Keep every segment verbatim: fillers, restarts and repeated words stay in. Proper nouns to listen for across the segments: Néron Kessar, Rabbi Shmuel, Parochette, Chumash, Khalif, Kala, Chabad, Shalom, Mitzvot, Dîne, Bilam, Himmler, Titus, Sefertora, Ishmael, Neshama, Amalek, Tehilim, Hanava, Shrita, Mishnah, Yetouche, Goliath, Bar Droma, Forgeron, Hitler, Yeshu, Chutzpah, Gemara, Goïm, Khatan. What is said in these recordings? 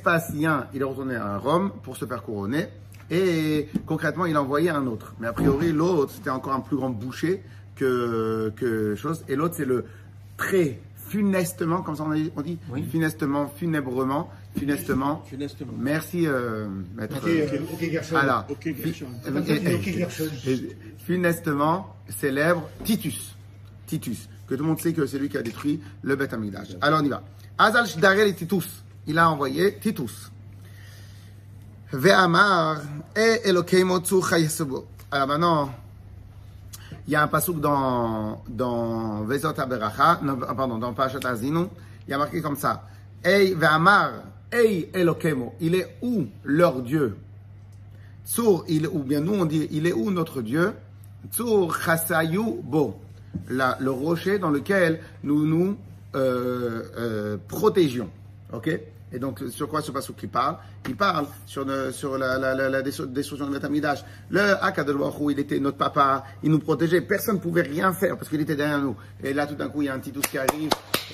Vespasien, il est retourné à Rome pour se faire couronner. Et concrètement, il a envoyé un autre. Mais a priori, l'autre, c'était encore un plus grand boucher que, que chose. Et l'autre, c'est le très funestement, comme ça on dit, on dit oui. funestement, funèbrement, funestement. funestement. Merci, euh, maître. Ok, ok, Gershon. Voilà. Ok, Gershon. Funestement, célèbre Titus. Titus. Que tout le monde sait que c'est lui qui a détruit le Beit HaMikdash. Alors, on y va. Azal Shdarel et Titus. Il a envoyé Titus. Ve'amar et Elokei Motsu Chayesebo. Alors maintenant, il y a un pasuk dans dans Vezot Aberacha, pardon, dans Parashat Azinu, il y a marqué comme ça. Ei ve'amar, ei Elokei Mo. Il est où leur Dieu? Tsur, il ou bien nous on dit, il est où notre Dieu? Tsur Chasayu Bo, la le rocher dans lequel nous nous euh, euh, protégions. Ok? Et donc, sur quoi ce pasuk qui parle? Il parle sur, le, sur la, la, la, la destruction de Beit HaMikdash. Le Hakadosh Barouh, il était notre papa, il nous protégeait, personne ne pouvait rien faire parce qu'il était derrière nous. Et là, tout d'un coup, il y a un Titus qui arrive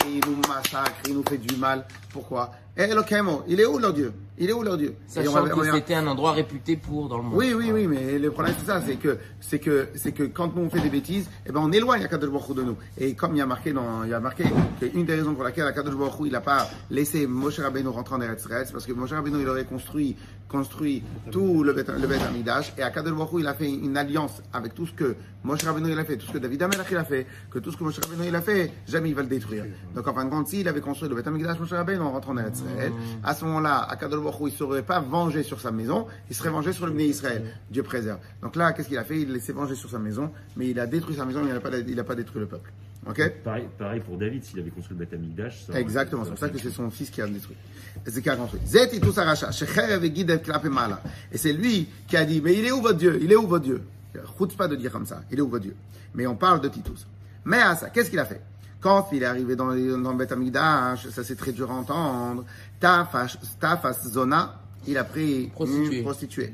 et il nous massacre, il nous fait du mal. Pourquoi? Et Elokeimo, il est où leur Dieu? Il est où leur Dieu? Sachant que rien... c'était un endroit réputé pour dans le monde. Oui, oui, oui, mais le problème c'est ça, c'est que, c'est que, c'est que quand nous on fait des bêtises, eh ben on éloigne Hakadosh Barouh de nous. Et comme il y a marqué dans, il y a marqué qu'une des raisons pour laquelle Hakadosh Barouh il n'a pas laissé Moshe Rabbeinu rentrer en Eretz Israël, c'est parce que Moshe Rabbeinu il aurait construit, construit tout le Beit HaMikdash, et Hakadosh Barouh il a fait une alliance avec tout ce que Moshe Rabbeinu il a fait, tout ce que David Hamelekh il a fait, que tout ce que Moshe Rabbeinu il a fait, jamais il va le détruire. Donc en fin de compte, s'il avait construit le Beit HaMikdash, Moshe Rabbeinu on rentre en Eretz Israël. À ce moment-là, Hakadosh Où il ne serait pas vengé sur sa maison, il serait vengé sur le Béné d'Israël. Dieu préserve. Donc là, qu'est-ce qu'il a fait? Il s'est vengé sur sa maison, mais il a détruit sa maison, il n'a pas, pas détruit le peuple. Okay, pareil, pareil pour David, s'il avait construit le Beit HaMikdash. Exactement, c'est pour ça que c'est son fils qui a détruit. C'est qui a construit. Et c'est lui qui a dit, mais il est où votre Dieu? Il est où votre Dieu? Chutzpah de dire comme ça, il est où votre Dieu? Mais on parle de Titus. Mais à ça, qu'est-ce qu'il a fait? Quand il est arrivé dans, dans le Beit HaMikdash, ça c'est très dur à entendre. Tafas, tafas Zona, il a pris prostituée. une prostituée.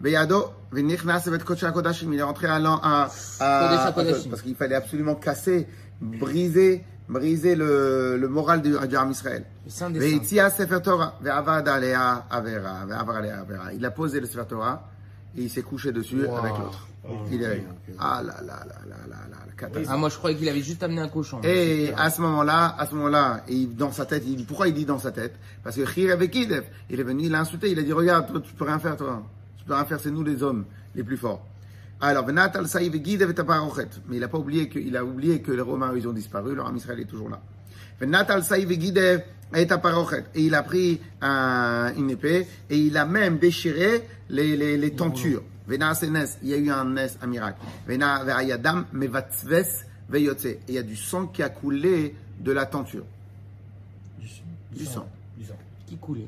Beyado, v'nichnas bet kodesh hakodashim, il est rentré à l'an à, à, à parce qu'il fallait absolument casser, briser, briser le, le moral du Ham Israël. Ve'itzia Sefertora, ve'avad alea avera, ve'avar alea avera. Il a posé le Sefertora et il s'est couché dessus wow. avec l'autre. Oh, il est okay, okay. Ah là là là là là là catastrophe. Ah moi je croyais qu'il avait juste amené un cochon. Et à ce moment-là, à ce moment-là, et dans sa tête, il pourquoi il dit dans sa tête? Parce que Khir avec Idef, il est venu, il l'a insulté, il a dit regarde, toi, tu peux rien faire toi. Tu peux rien faire, c'est nous les hommes les plus forts. Alors Benatal Saïd Idef et Parochette, mais il a pas oublié qu'il a oublié que les Romains ils ont disparu, le Ham Israël est toujours là. Benatal Saïd Idef et Parochette, et il a pris un, une épée et il a même déchiré les les les tentures. Vena Senes, il y a eu un Nes, un miracle. Vena Verayadam, Mevatzves, Veyotse. Et il y a du sang qui a coulé de la tenture. Du, du, du sang. sang. Du sang. Qui coulait.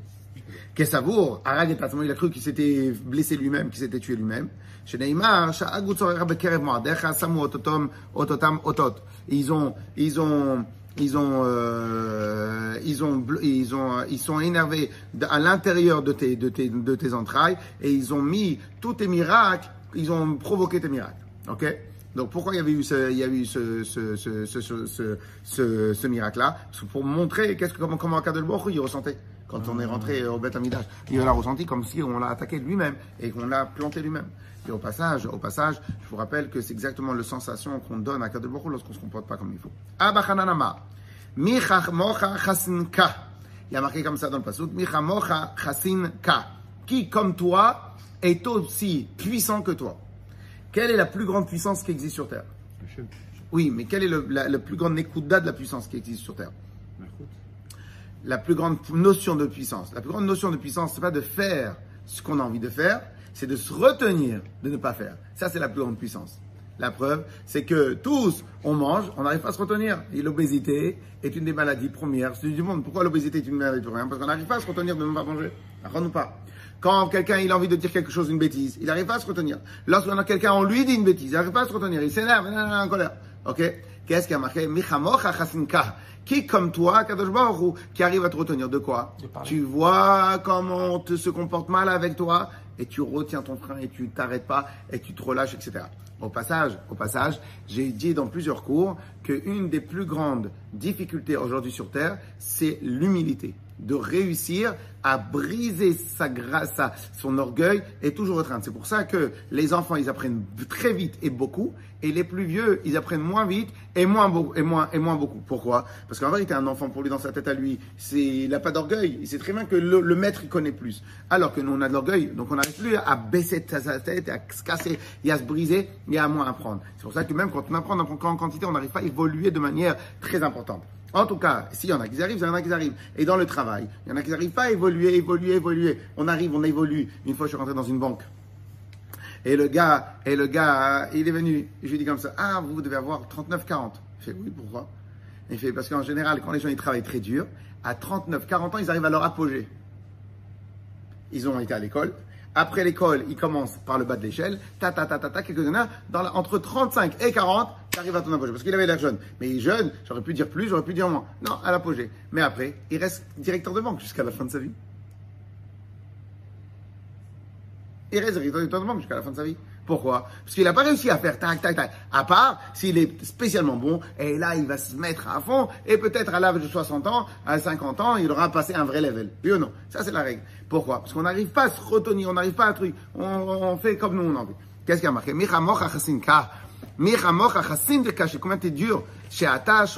Kessavour, Arad et Patamon, il a cru qu'il s'était blessé lui-même, qu'il s'était tué lui-même. Chez Neymar, Sha'agut Sorera Bekerev Moadecha, Samu Ototom, Ototam, Otot. Ils ont, ils ont, ils ont, euh, ils ont, ils ont, ils sont énervés à l'intérieur de tes, de tes, de tes entrailles et ils ont mis tous tes miracles, ils ont provoqué tes miracles. Ok? Donc pourquoi il y avait eu ce, il y a eu ce, ce, ce, ce, ce, ce, ce, ce miracle-là? Parce que pour montrer qu'est-ce que, comment, comment Hakadosh Barouh il ressentait quand on est rentré au Beit HaMikdash. Il l'a ressenti comme si on l'a attaqué lui-même et qu'on l'a planté lui-même. Et au passage, au passage, je vous rappelle que c'est exactement la sensation qu'on donne à Hakadosh Barouh lorsqu'on ne se comporte pas comme il faut. Abba Hananama, Michach Mocha Chasinka. Il y a marqué comme ça dans le pasuk, Michach Mocha Chasinka. Qui, comme toi, est aussi puissant que toi? Quelle est la plus grande puissance qui existe sur Terre? Oui, mais quelle est le, la, la plus grande nekuda de la puissance qui existe sur Terre? La plus grande notion de puissance. La plus grande notion de puissance, c'est pas de faire ce qu'on a envie de faire, c'est de se retenir de ne pas faire. Ça, c'est la plus grande puissance. La preuve, c'est que tous, on mange, on n'arrive pas à se retenir. Et l'obésité est une des maladies premières du monde. Pourquoi l'obésité est une maladie première? Parce qu'on n'arrive pas à se retenir de ne pas manger. D'accord ou pas? Quand quelqu'un il a envie de dire quelque chose, une bêtise, il n'arrive pas à se retenir. Lorsqu'on a quelqu'un, on lui dit une bêtise, il n'arrive pas à se retenir, il s'énerve, il est en colère. Ok? Qu'est-ce qui a marqué? Michamocha chasinka. Qui, comme toi, Kadosh Barouh, qui arrive à te retenir de quoi? Tu vois comment on te, se comporte mal avec toi, et tu retiens ton frein, et tu t'arrêtes pas, et tu te relâches, et cetera. Au passage, au passage, j'ai dit dans plusieurs cours qu'une des plus grandes difficultés aujourd'hui sur Terre, c'est l'humilité. de réussir à briser sa grâce, son orgueil et toujours retraindre. C'est pour ça que les enfants, ils apprennent très vite et beaucoup, et les plus vieux, ils apprennent moins vite et moins, be- et moins, et moins beaucoup. Pourquoi ? Parce qu'en vérité, un enfant, pour lui, dans sa tête à lui, c'est, il n'a pas d'orgueil. Il sait très bien que le, le maître, il connaît plus. Alors que nous, on a de l'orgueil, donc on n'arrive plus à baisser sa tête, à se casser, et à se briser, et à moins apprendre. C'est pour ça que même quand on apprend, on apprend en quantité, on n'arrive pas à évoluer de manière très importante. En tout cas, s'il y en a qui arrivent, il y en a qui arrivent. Et dans le travail, il y en a qui n'arrivent pas à évoluer, évoluer, évoluer. On arrive, on évolue. Une fois, je suis rentré dans une banque. Et le gars, et le gars, il est venu. Je lui dis comme ça, ah, vous devez avoir trente-neuf quarante. Je fais, oui, pourquoi? Il fait, parce qu'en général, quand les gens, ils travaillent très dur, à trente-neuf quarante ans, ils arrivent à leur apogée. Ils ont été à l'école. Après l'école, ils commencent par le bas de l'échelle. Ta, ta, ta, ta, ta, quelques années. Dans la, entre trente-cinq et quarante, t'arrives à ton apogée, parce qu'il avait l'air jeune. Mais jeune, j'aurais pu dire plus, j'aurais pu dire moins. Non, à l'apogée. Mais après, il reste directeur de banque jusqu'à la fin de sa vie. Il reste directeur de banque jusqu'à la fin de sa vie. Pourquoi ? Parce qu'il n'a pas réussi à faire tac, tac, tac. À part s'il est spécialement bon, et là, il va se mettre à fond, et peut-être à l'âge de soixante ans, à cinquante ans, il aura passé un vrai level. Oui ou non ? Ça, c'est la règle. Pourquoi ? Parce qu'on n'arrive pas à se retenir, on n'arrive pas à truc. On, on fait comme nous, on en veut. Qu'est-ce qu'il y a marqué ? Combien t'es dur, parce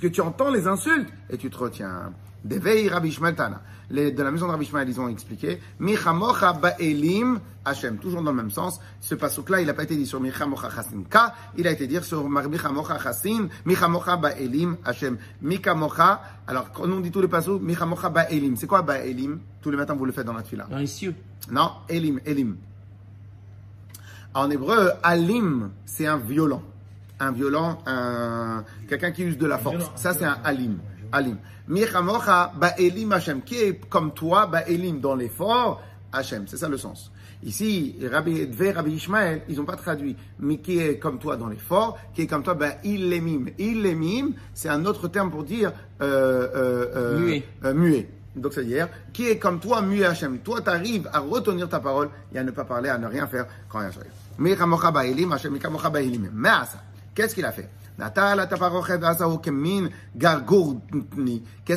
que tu entends les insultes et tu te retiens. Les de la maison de Rabbi Ishmael, ils ont expliqué Michamocha Baelim Hashem, toujours dans le même sens. Ce pasuk-là, il n'a pas été dit sur Michamocha Chasinka, il a été dit sur Michamocha Chasin, Michamocha Baelim Hashem, Michamocha. Alors, nous on dit tous les pasuks, Michamocha Baelim. C'est quoi Baelim ? Tous les matins, vous le faites dans la tefila. Dans les cieux. Non, Elim, Elim. En hébreu, alim, c'est un violent. Un violent, un... quelqu'un qui use de la force. Violent. Ça, c'est un alim. Alim. Michamocha ba'elim Hashem. Qui est comme toi, ba'elim, dans l'effort, Hashem. C'est ça le sens. Ici, Rabbi Dve, Rabbi Ishmael, ils n'ont pas traduit. Mais qui est comme toi dans l'effort, qui est comme toi, ba'illemim. Illemim, c'est un autre terme pour dire euh, euh, euh, muet. Euh, muet. Donc, c'est-à-dire, qui est comme toi, muet Hachem. Toi, tu arrives à retenir ta parole et à ne pas parler, à ne rien faire quand rien arrive. Michamocha ba'elim, Hachem, michamocha ba'elim. Mais à ça, qu'est-ce qu'il a fait? Qu'est-ce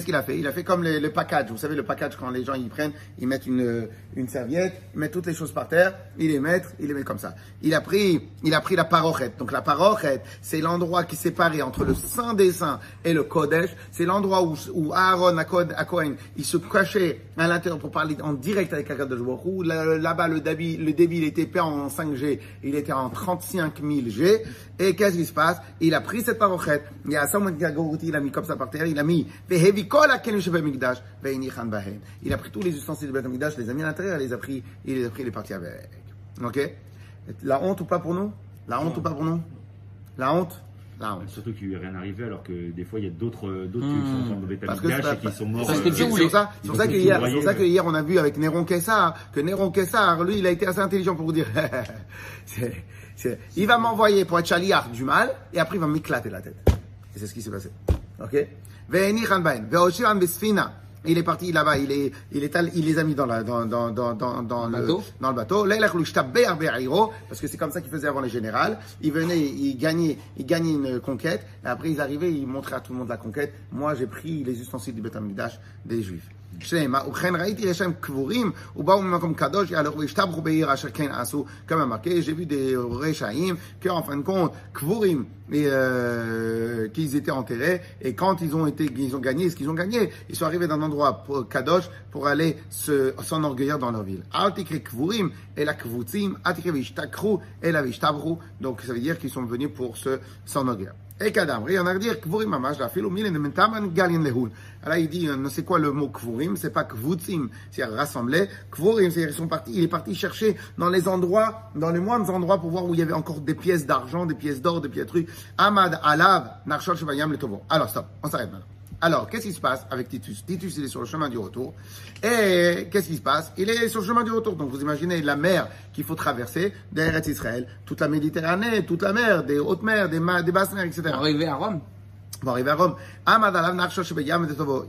qu'il a fait? Il a fait comme le, le package. Vous savez, le package, quand les gens ils prennent, ils mettent une, une serviette, ils mettent toutes les choses par terre, ils les mettent, ils les mettent comme ça. Il a pris, il a pris la parochette. Donc la parochette, c'est l'endroit qui séparait entre le Saint des Saints et le Kodesh. C'est l'endroit où, où Aaron, à Cohen, il se cachait à l'intérieur pour parler en direct avec Hakadosh Barouh. Là-bas, le débit, le débit, il était pas en cinq G, il était en trente-cinq mille G. Et qu'est-ce qui se passe? Il a pris cette parochette, il y a ça, il a mis comme ça par terre, il a mis, il a pris tous les ustensiles de Beit HaMikdash, les a mis à l'intérieur, il les a pris, il les a pris, il est parti avec. Ok? La honte ou pas pour nous? La honte ou pas pour nous? La honte? La honte. Surtout qu'il n'y a rien arrivé, alors que des fois il y a d'autres, d'autres mmh. qui sont dans le Beit HaMikdash et qui sont morts. C'est pour ça, c'est pour ça que hier, c'est pour ça que hier on a vu avec Néron Kessar, que Néron Kessar, lui, il a été assez intelligent pour vous dire, c'est, C'est, il va m'envoyer pour être chaliard du mal, et après il va m'éclater la tête. Et c'est ce qui s'est passé. Ok? Il est parti là-bas, il est, il est, il les a mis dans la, dans, dans, dans, dans, dans le, dans le bateau. Parce que c'est comme ça qu'ils faisaient avant les générales. Ils venaient, ils gagnaient, ils gagnaient une conquête, et après ils arrivaient, ils montraient à tout le monde la conquête. Moi, j'ai pris les ustensiles du Beit HaMikdash des Juifs. Comme a marqué, j'ai vu des réchaïm qui en fin de compte kvurim et euh, qu'ils étaient enterrés, et quand ils ont été, ils ont gagné ce qu'ils ont gagné, ils sont arrivés dans un endroit pour, kadosh, pour aller se s'enorgueillir dans leur ville. Donc ça veut dire qu'ils sont venus pour se s'enorgueillir. Et kadam, il y en a qui disent kvurim mamash la filu milen mentaman galin lehul. Là il dit, c'est quoi le mot kvurim? C'est pas kvutzim, c'est rassembler. Kvurim, c'est ils sont partis, il est parti chercher dans les endroits, dans les moindres endroits pour voir où il y avait encore des pièces d'argent, des pièces d'or, des pièces de trucs. Amad alav narshol shvayam le tovo. Alors stop, on s'arrête maintenant. Alors qu'est-ce qui se passe avec Titus? Titus il est sur le chemin du retour. Et qu'est-ce qui se passe? Il est sur le chemin du retour. Donc vous imaginez la mer qu'il faut traverser derrière Israël, toute la Méditerranée, toute la mer, des hautes mers, des, ma- des basses mers, et cetera. Arrivé à Rome. Bon, arrivé à Rome. Il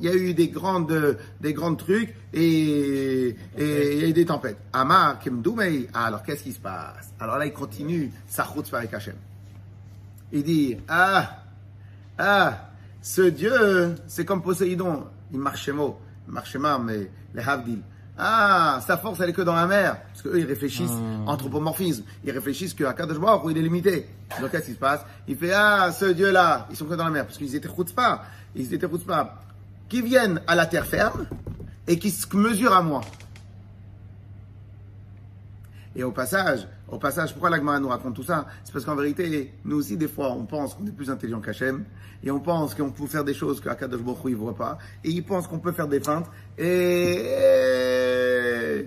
y a eu des grandes, des grandes trucs et, et, et des tempêtes. Amar Kemdoumei. Alors qu'est-ce qui se passe? Alors là il continue sa Chutzpah avec Hachem. Il dit ah ah. ce Dieu, c'est comme Poséidon. Il marchait mot, il marchait marre, mais les Havdil. Ah, sa force, elle est que dans la mer. Parce qu'eux, ils réfléchissent mmh. anthropomorphisme. Ils réfléchissent qu'à Hakadosh Barouh, il est limité. Donc, qu'est-ce qui se passe? Il fait, ah, ce Dieu-là, ils sont que dans la mer. Parce qu'ils étaient Chutzpah. Ils étaient Chutzpah. Qui viennent à la terre ferme et qui se mesurent à moi. Et au passage, au passage, pourquoi la Gemara nous raconte tout ça? C'est parce qu'en vérité, nous aussi, des fois, on pense qu'on est plus intelligent qu'Hachem, et on pense qu'on peut faire des choses qu'Akadosh Barouh il voit pas, et il pense qu'on peut faire des feintes, et...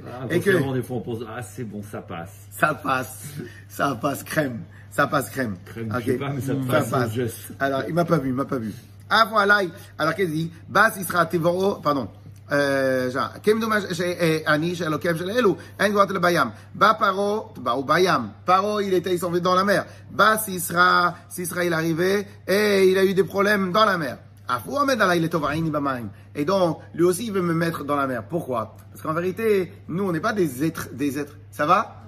Ah, et que... Des fois, on pense, ah, c'est bon, ça passe. Ça passe. Ça passe crème. Ça passe crème. Crème, okay. Je sais pas, mais ça mmh. passe. Ça passe. Geste. Alors, il m'a pas vu, il m'a pas vu. Ah, voilà. Alors, qu'est-ce qu'il dit? Bas, il sera Tévoro, pardon. Euh, genre, qu'est-ce dommage, j'ai, Annie, j'ai l'occasion, j'ai l'élou, un goût le bayam. Ba paro, ba ou bayam. Paro, il était, il s'en va dans la mer. Ba, s'il sera, s'il sera, il arrivait, et il a eu des problèmes dans la mer. Ah, où on est dans la, il est tovarin, il va même. Et donc, lui aussi, il veut me mettre dans la mer. Pourquoi? Parce qu'en vérité, nous, on n'est pas des êtres, des êtres. Ça va?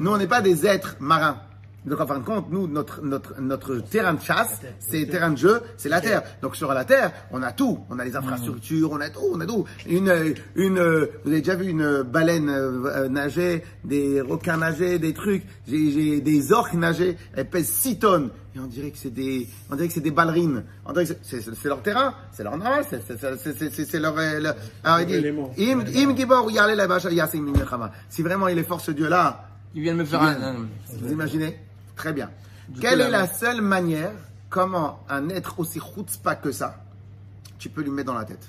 Nous, on n'est pas des êtres marins. Donc, en fin de compte, nous, notre, notre, notre terrain de chasse, c'est terrain de jeu, c'est la terre. Donc, sur la terre, on a tout. On a les infrastructures, on a tout, on a tout. Une, une, vous avez déjà vu une baleine euh, nager, des requins nager, des trucs. J'ai, j'ai des orques nager. Elles pèsent six tonnes. Et on dirait que c'est des, on dirait que c'est des ballerines. On dirait que c'est, c'est, c'est leur terrain, c'est leur normal, c'est, c'est, c'est, c'est, c'est, c'est leur, leur, alors, il dit, im, im gibor, yale la bacha, yasin minechama. Si vraiment il est fort ce Dieu-là. Il vient de me faire un, un, vous imaginez? Très bien. Du Quelle coup, est la seule manière, comment un être aussi chutzpah que ça, tu peux lui mettre dans la tête?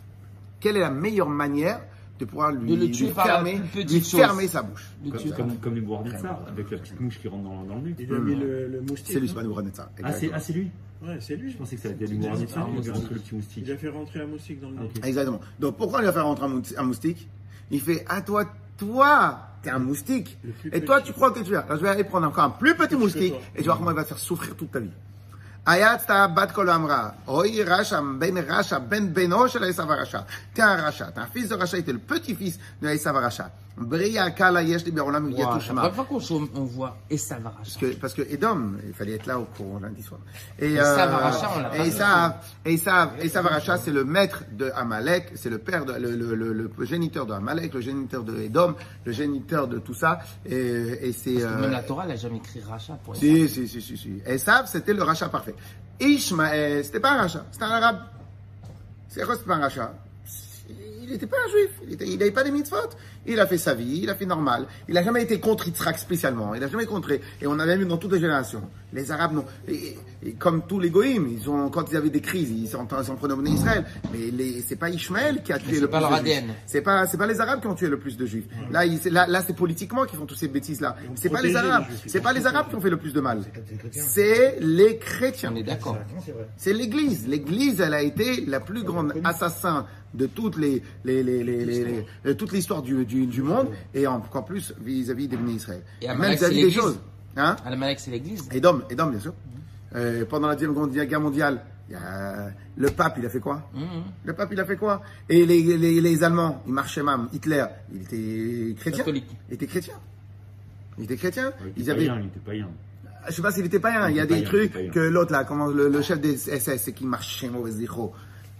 Quelle est la meilleure manière de pouvoir lui, de le tuer lui, par fermer, lui fermer sa bouche? Comme, comme les bourrades de ça, avec la petite mouche qui rentre dans, dans le nez. Il a mis le, le moustique. C'est lui, c'est pas le bourrade de ça. Ah, c'est lui? Ouais, c'est lui. Je pensais que ça allait être le bourrade de ça. Il a fait rentrer un moustique dans le nez. Exactement. Donc pourquoi il a fait rentrer un moustique? Il fait, à toi, toi, t'es un moustique. Et toi, tu crois que tu es. Alors, je vais aller prendre encore un plus petit moustique et tu vois comment il va te faire souffrir toute ta vie. Ayatsta bat kol amra. Oy Racha ben Racha ben Beno shel Esav Racha. T'es un Racha, t'es un fils de Racha, t'es le petit-fils de Esav Racha. Bria kala yesh li be'olam Yetouche. La première fois qu'on voit Esav Racha. Parce que, parce que Edom, il fallait être là au courant lundi soir. Et Esav Racha, on l'a pas. Esav, Esav, Esav Racha, c'est le maître de Amalek, c'est le père de, le, le, le, le géniteur de Amalek, le géniteur de Edom, le géniteur de tout ça. Et, et c'est, même la Torah, elle a jamais écrit Racha pour Esav. Si, si, si, si, si. Esav, c'était le Racha parfait. Ishmaël, c'était pas un Racha, c'était un arabe. C'est quoi, c'était pas un Racha? Il n'était pas un juif, il n'avait pas des mitzvot. Il a fait sa vie, il a fait normal. Il n'a jamais été contre Yitzhak spécialement, il n'a jamais contré. Et on avait vu dans toutes les générations. Les Arabes, non. Et, et comme tous les goïms, ils ont, quand ils avaient des crises, ils s'en prenaient au Béné d'Israël. Mais ce n'est pas Ishmaël qui a tué le plus de juifs. C'est pas, c'est pas les Arabes qui ont tué le plus de juifs. Là, il, là, là c'est politiquement qu'ils font toutes ces bêtises-là. Ce n'est pas les Arabes. Ce n'est pas les Arabes qui ont fait le plus de mal. C'est les chrétiens. On est d'accord. C'est l'Église. L'Église, elle a été la plus grande assassin de toutes les, les, les, les, les, les, les toute l'histoire du, du, du monde, et encore plus vis-à-vis des Béné d'Israël. Et à Malek, c'est l'Église. Hein? À Malek, c'est l'Église. Edom, Edom, bien sûr. Mm-hmm. euh, pendant la Deuxième Guerre mondiale, y a... le pape, il a fait quoi? Mm-hmm. Le pape, il a fait quoi? Et les, les, les Allemands, ils marchaient même. Hitler, il était chrétien. Catholique. Il était chrétien. Il était chrétien. Ouais, il était païen, il était païen. Je sais pas s'il était païen. Il y a des trucs que l'autre, là, comment, le, le chef des S S, c'est qui marchait mauvais zéro.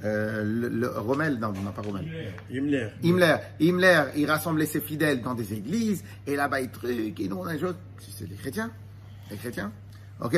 Euh, le, le, Rommel, non, non, pas Rommel. Himmler. Himmler. Himmler, il rassemblait ses fidèles dans des églises, et là-bas, il truc, et non, c'est les chrétiens. Les chrétiens. Ok?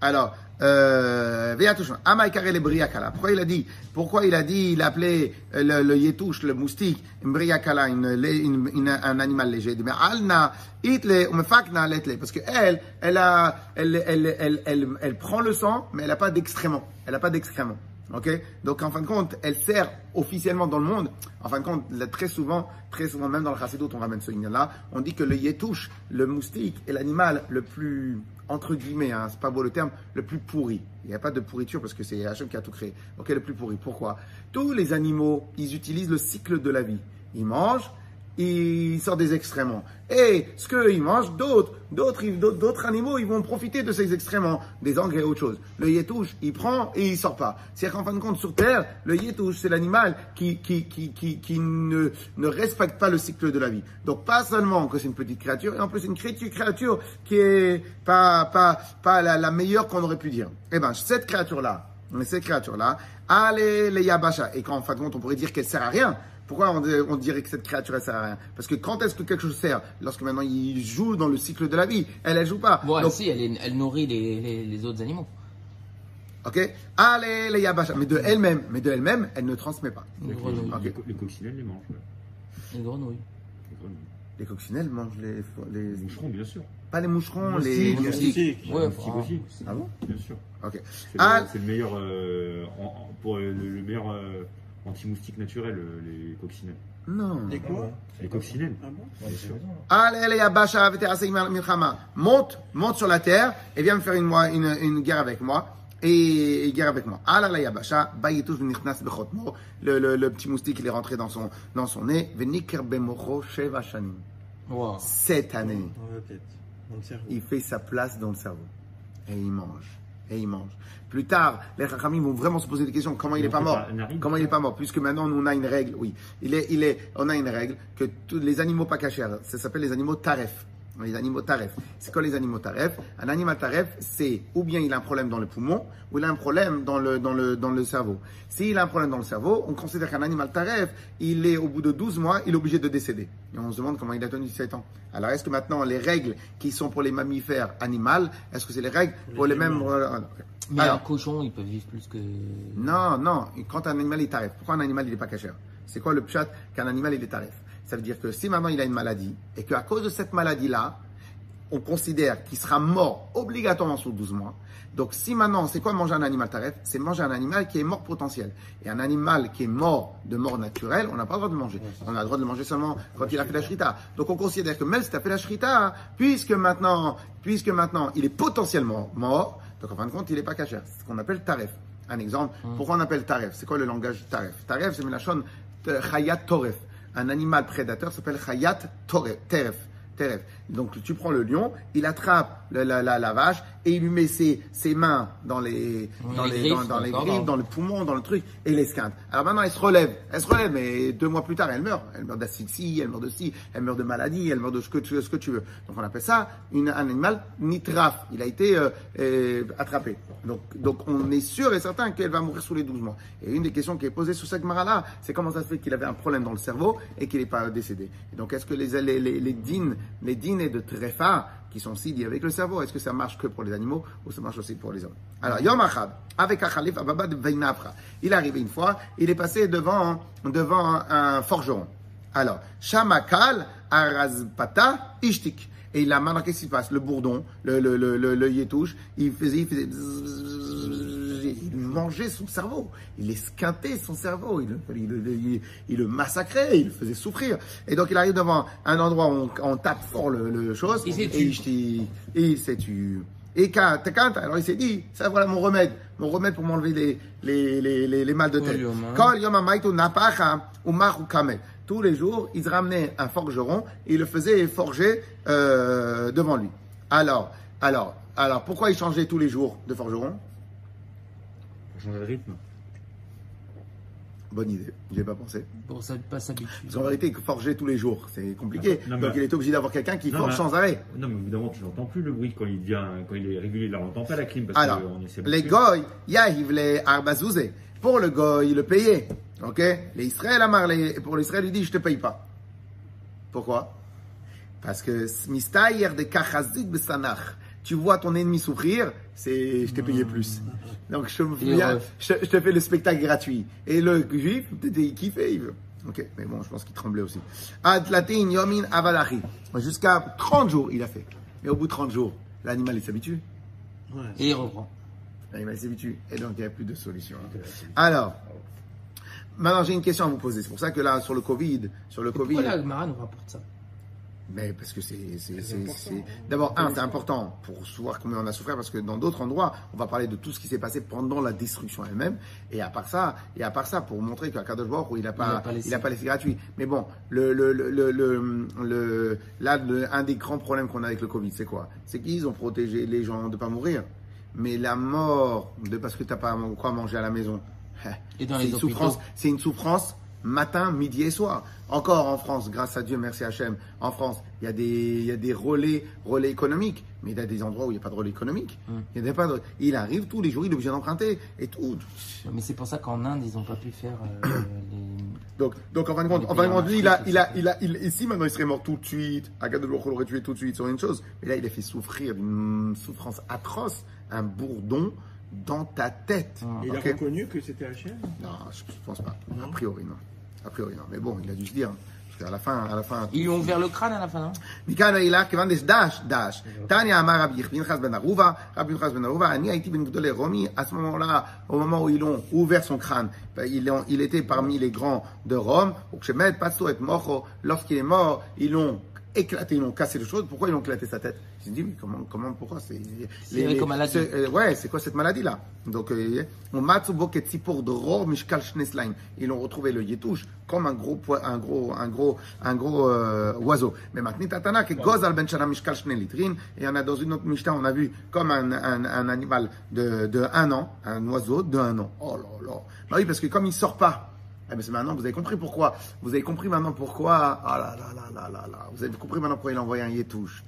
Alors, euh, Yetouche, Amaïkare le Briakala. Pourquoi il a dit, pourquoi il a dit, il appelait le, le Yetouche, le moustique, Briakala, un animal léger. Mais Alna, Itle, Umfakna, Letle. Parce que elle, elle a, elle, elle, elle, elle, elle, elle prend le sang, mais elle n'a pas d'excrément. Elle n'a pas d'excrément. Okay? Donc en fin de compte, elle sert officiellement dans le monde. En fin de compte, là, très souvent, très souvent, même dans le chassidut, on ramène ce lien-là. On dit que le yetouche, le moustique, est l'animal le plus, entre guillemets, hein, c'est pas beau le terme, le plus pourri. Il n'y a pas de pourriture parce que c'est Hachem qui a tout créé. Ok, le plus pourri. Pourquoi? Tous les animaux, ils utilisent le cycle de la vie. Ils mangent, ils sortent des excréments. Et ce qu'ils mangent, d'autres, d'autres, d'autres animaux, ils vont profiter de ces excréments, des engrais et autre chose. Le yetouche, il prend et il sort pas. C'est-à-dire qu'en fin de compte, sur Terre, le yetouche, c'est l'animal qui, qui, qui, qui, qui ne, ne respecte pas le cycle de la vie. Donc, pas seulement que c'est une petite créature, et en plus, c'est une créature qui est pas, pas, pas la, la meilleure qu'on aurait pu dire. Eh ben, cette créature-là, ces créatures-là, allez les Yabasha. Et qu'en fin de compte, on pourrait dire qu'elles ne servent à rien. Pourquoi on dirait que cette créature, elle sert à rien? Parce que quand est-ce que quelque chose sert? Lorsque maintenant il joue dans le cycle de la vie. Elle, elle joue pas. Bon, donc, si, elle, elle nourrit les, les, les autres animaux. Ok, allez les Yabasha. Mais de elle-même, mais de elle-même, elle ne transmet pas. Les coccinelles les mangent. Les grenouilles. Les grenouilles. Les coccinelles mangent les, les... les moucherons, bien sûr. Pas les moucherons, les moustiques. Ouais, ah bon? Bien sûr. Ok. C'est ah. le, le meilleur euh, en, pour le, le meilleur euh, anti-moustique naturel, les coccinelles. Non. Les quoi? Les coccinelles. Ah bon? Bien sûr. Allez les Yabasha, vétérasei milchama. Monte, monte sur la terre et viens me faire une, une, une guerre avec moi. Et il guerre avec moi. Alors la Yabasha, Yetouche v'nichnas bechotmo. Le le le petit moustique, il est rentré dans son dans son nez. V'niker bemocho sheva shanim. Wow. Cette année. Dans le cerveau. Il fait sa place dans le cerveau. Et il mange. Et il mange. Plus tard, les Chachamim vont vraiment se poser des questions. Comment il n'est pas mort? Comment il n'est pas mort? Puisque maintenant, on a une règle. Oui. Il est il est. On a une règle que tous les animaux pas cachers. Ça s'appelle les animaux Taref. Les animaux Taref. C'est quoi les animaux Taref? Un animal Taref, c'est ou bien il a un problème dans le poumon, ou il a un problème dans le, dans le, dans le cerveau. S'il a un problème dans le cerveau, on considère qu'un animal Taref, il est au bout de douze mois, il est obligé de décéder. Et on se demande comment il a tenu sept ans. Alors est-ce que maintenant les règles qui sont pour les mammifères animales, est-ce que c'est les règles pour les, les mêmes... Mais alors, un cochon, il peut vivre plus que... Non, non. Quand un animal est Taref, pourquoi un animal il n'est pas cachère? C'est quoi le pshat qu'un animal il est Taref? Ça veut dire que si maintenant il a une maladie, et qu'à cause de cette maladie-là, on considère qu'il sera mort obligatoirement sous douze mois. Donc si maintenant, c'est quoi manger un animal taref? C'est manger un animal qui est mort potentiel. Et un animal qui est mort de mort naturelle, on n'a pas le droit de le manger. On a le droit de le manger seulement quand il a fait la Shrita. Donc on considère que même si tu as fait la Shrita, puisque maintenant, puisque maintenant il est potentiellement mort, donc en fin de compte, il n'est pas cachère. C'est ce qu'on appelle taref. Un exemple, hum. pourquoi on appelle taref? C'est quoi le langage taref? Taref, c'est la chonne chayat toref. Un animal prédateur s'appelle Hayat Teref. Donc tu prends le lion, il attrape la, la, la, la vache et il lui met ses, ses mains dans les, oui, dans les, les griffes, dans, dans, les griffes dans, dans le poumon, dans le truc, et il l'esquinte. Alors maintenant elle se relève, elle se relève, mais deux mois plus tard elle meurt. Elle meurt d'asphyxie, elle meurt de ci, elle meurt de maladie, elle meurt de ce que tu, ce que tu veux. Donc on appelle ça une, un animal nitraf. Il a été euh, euh, attrapé. Donc, donc on est sûr et certain qu'elle va mourir sous les douze mois. Et une des questions qui est posée sous cette Gemara-là, c'est comment ça se fait qu'il avait un problème dans le cerveau et qu'il n'est pas décédé. Et donc est-ce que les, les, les, les dînes, les dîners de tréfa qui sont aussi liés avec le cerveau, est-ce que ça marche que pour les animaux ou ça marche aussi pour les hommes? Alors, Yom Achad, avec un khalif, Ababa de Veinapra, il est arrivé une fois, il est passé devant, devant un forgeron. Alors, Shamakal Arazpata Ishtik. Et il a marqué qu'est-ce qui se passe? Le bourdon, le, le, le, le, le yétouche, il faisait, il faisait il mangeait son cerveau, il esquintait son cerveau, il, il, il, il, il le massacrait, il le faisait souffrir. Et donc il arrive devant un endroit où on, on tape fort le, le chose, il s'est tué. Et il s'est tué. Et quand, quand, alors il s'est dit, ça voilà mon remède, mon remède pour m'enlever les, les, les, les, les mal de tête. Tous les jours, il ramenait un forgeron et il le faisait forger euh, devant lui. Alors, alors, alors, pourquoi il changeait tous les jours de forgeron? Changer de rythme. Bonne idée, je n'ai pas pensé. Pour ça, pas s'habituer. En vérité, forger tous les jours, c'est compliqué. Ah, non, donc mais... il est obligé d'avoir quelqu'un qui non, forge mais... sans arrêt. Non, mais évidemment, tu n'entends plus le bruit quand il vient, quand il est régulier. Là, on n'entend pas la clim parce alors, qu'on essaie de. Les goy, yahiv les arbazouzé. Pour le goy, le payer. Ok. Les Israël amar, les... pour l'Israël, il dit je te paye pas. Pourquoi? Parce que mistayer de kachazik besanach. Tu vois ton ennemi souffrir, c'est je t'ai payé plus. Donc je, viens, je, je te fais le spectacle gratuit. Et le juif, il kiffait, il veut. Ok, mais bon, je pense qu'il tremblait aussi. Atlatin yomin avalachi. Jusqu'à trente jours, il a fait. Mais au bout de trente jours, l'animal, il s'habitue. Ouais, et il reprend. L'animal, il s'habitue. Et donc, il n'y a plus de solution. Alors, maintenant, j'ai une question à vous poser. C'est pour ça que là, sur le Covid, sur le et Covid. Pourquoi la Gemara nous rapporte ça? Mais parce que c'est, c'est, c'est, c'est... d'abord un, c'est important pour savoir combien on a souffert parce que dans d'autres endroits, on va parler de tout ce qui s'est passé pendant la destruction elle-même. Et à part ça, et à part ça, pour montrer qu'à Hakadosh Barouh, il n'a pas, il n'a pas laissé gratuit. Mais bon, le, le, le, le, le, le là, le, un des grands problèmes qu'on a avec le Covid, c'est quoi? C'est qu'ils ont protégé les gens de pas mourir. Mais la mort de parce que t'as pas quoi manger à la maison, et dans c'est les une hôpitaux. Souffrance, c'est une souffrance matin, midi et soir. Encore en France, grâce à Dieu, merci Hachem, en France, il y a des, il y a des relais, relais économiques, mais il y a des endroits où il n'y a pas de relais économiques. Mm. Il, y a pas de, il arrive tous les jours, il est obligé d'emprunter et tout. Mais c'est pour ça qu'en Inde, ils n'ont pas pu faire euh, les... Donc, donc, en fin de compte, en fin de compte, lui, il a, il a, il a, il, ici, maintenant, il serait mort tout de suite. Hakadosh Barouh l'aurait tué tout de suite sur une chose. Mais là, il a fait souffrir d'une souffrance atroce, un bourdon dans ta tête. Ah, il okay. a reconnu que c'était Hachem? Non, je ne pense pas. Non. A priori, non. A priori, non. Mais bon, il a dû se dire. Parce qu'à la fin, à la fin. Ils lui ont ouvert le crâne à la fin, non? Mikan Aïla, Kevan des Dash, Dash. Tania Amar Rabbi Pinchas ben Aruva, Rabbi Pinchas ben Aruva, Ani Haïti ben Gdolé Romi. À ce moment-là, au moment où ils l'ont ouvert son crâne, il était parmi les grands de Rome. Ukchemet, Pasto et Mocho. Lorsqu'il est mort, ils l'ont éclaté, ils l'ont cassé les choses. Pourquoi ils ont éclaté sa tête? Je me dis, mais comment, comment, pourquoi c'est, les, les, maladie. C'est euh, ouais, c'est quoi cette maladie-là? Donc, on matzubok et tzipor dror mishkal shneslaim. Ils ont retrouvé le Yetouche comme un gros, un gros, un gros, un gros euh, oiseau. Mais maintenant, tatana que gozal ben shana mishkal shnelitrin. Et on a dans une autre Mishnah, on a vu comme un, un, un animal de, de un an, un oiseau de un an. Oh là là. Bah oui, parce que comme il sort pas. Eh bien, c'est maintenant, vous avez compris pourquoi. Vous avez compris maintenant pourquoi. Ah là là là là là là. Vous avez compris maintenant pourquoi il a envoyé un Yetouche.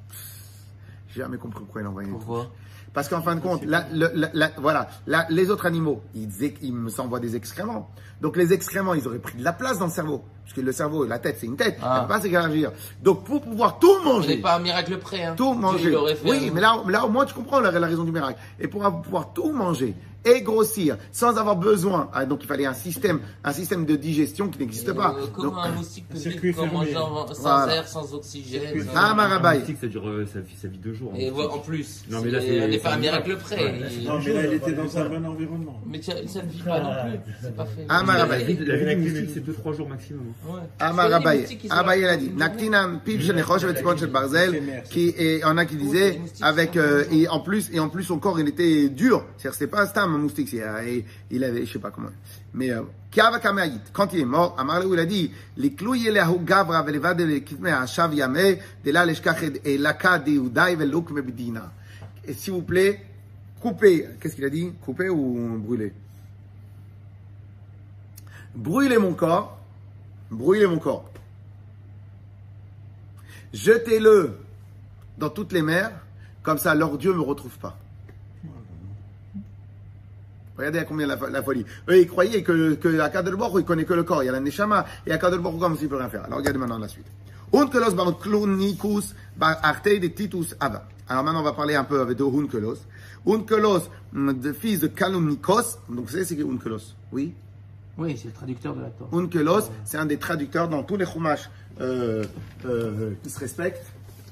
J'ai jamais compris pourquoi il a envoyé un Yetouche. Pourquoi ? Parce qu'en fin de compte, la, la, la, la, voilà, la, les autres animaux, ils, ils s'envoient des excréments. Donc les excréments, ils auraient pris de la place dans le cerveau. Parce que le cerveau, la tête, c'est une tête. Ah. Elle ne peut pas s'élargir. Donc pour pouvoir tout manger. On n'est pas un miracle près. Hein. Tout manger. Fait, oui, hein. mais là, là, au moins, tu comprends la, la raison du miracle. Et pour pouvoir tout manger et grossir sans avoir besoin. Ah, donc il fallait un système, un système de digestion qui n'existe euh, pas. Comme donc, un moustique public, comme un genre sans voilà. air, sans oxygène. Ah, sans... Marabaï. Un moustique, ça dure euh, ça vit, ça vit deux jours. Et en plus. Non mais là, c'est. On n'est pas un miracle près. Ouais, il... Non mais là, elle était dans un bon environnement. Mais tiens, ça ne vit pas non plus. C'est pas fait. Ah, Marabaï. La vie climatique, c'est deux trois jours maximum. Ah, Marabaï. Abaï, elle a dit. Naktinam pib shenechosh vetzikon shel barzel. Qui est, en a qui disaient avec et en plus et en plus son corps, il était dur. C'est-à-dire, c'est pas un moustique, il avait, je sais pas comment. Mais quand il est mort, il a dit, et s'il vous plaît, coupez. Qu'est-ce qu'il a dit? Coupez ou brûlez? Brûlez mon corps. Brûlez mon corps. Jetez-le dans toutes les mers, comme ça leur Dieu ne me retrouve pas. Regardez à combien la, la folie. Eux, ils croyaient que, que Hakadosh Barouh, il connaît que le corps. Il y a la Neshama. Et Hakadosh Barouh, comme s'il peut rien faire. Alors, regardez maintenant la suite. Onkelos bar klonikus bar artei de Titus Ava. Alors, maintenant, on va parler un peu avec de Onkelos. Onkelos, fils de Kalumnikos. Donc, vous savez, c'est qui Onkelos? Oui. Oui, c'est le traducteur de la Torah. Onkelos, c'est un des traducteurs dans tous les Chumash, euh, euh, qui se respectent.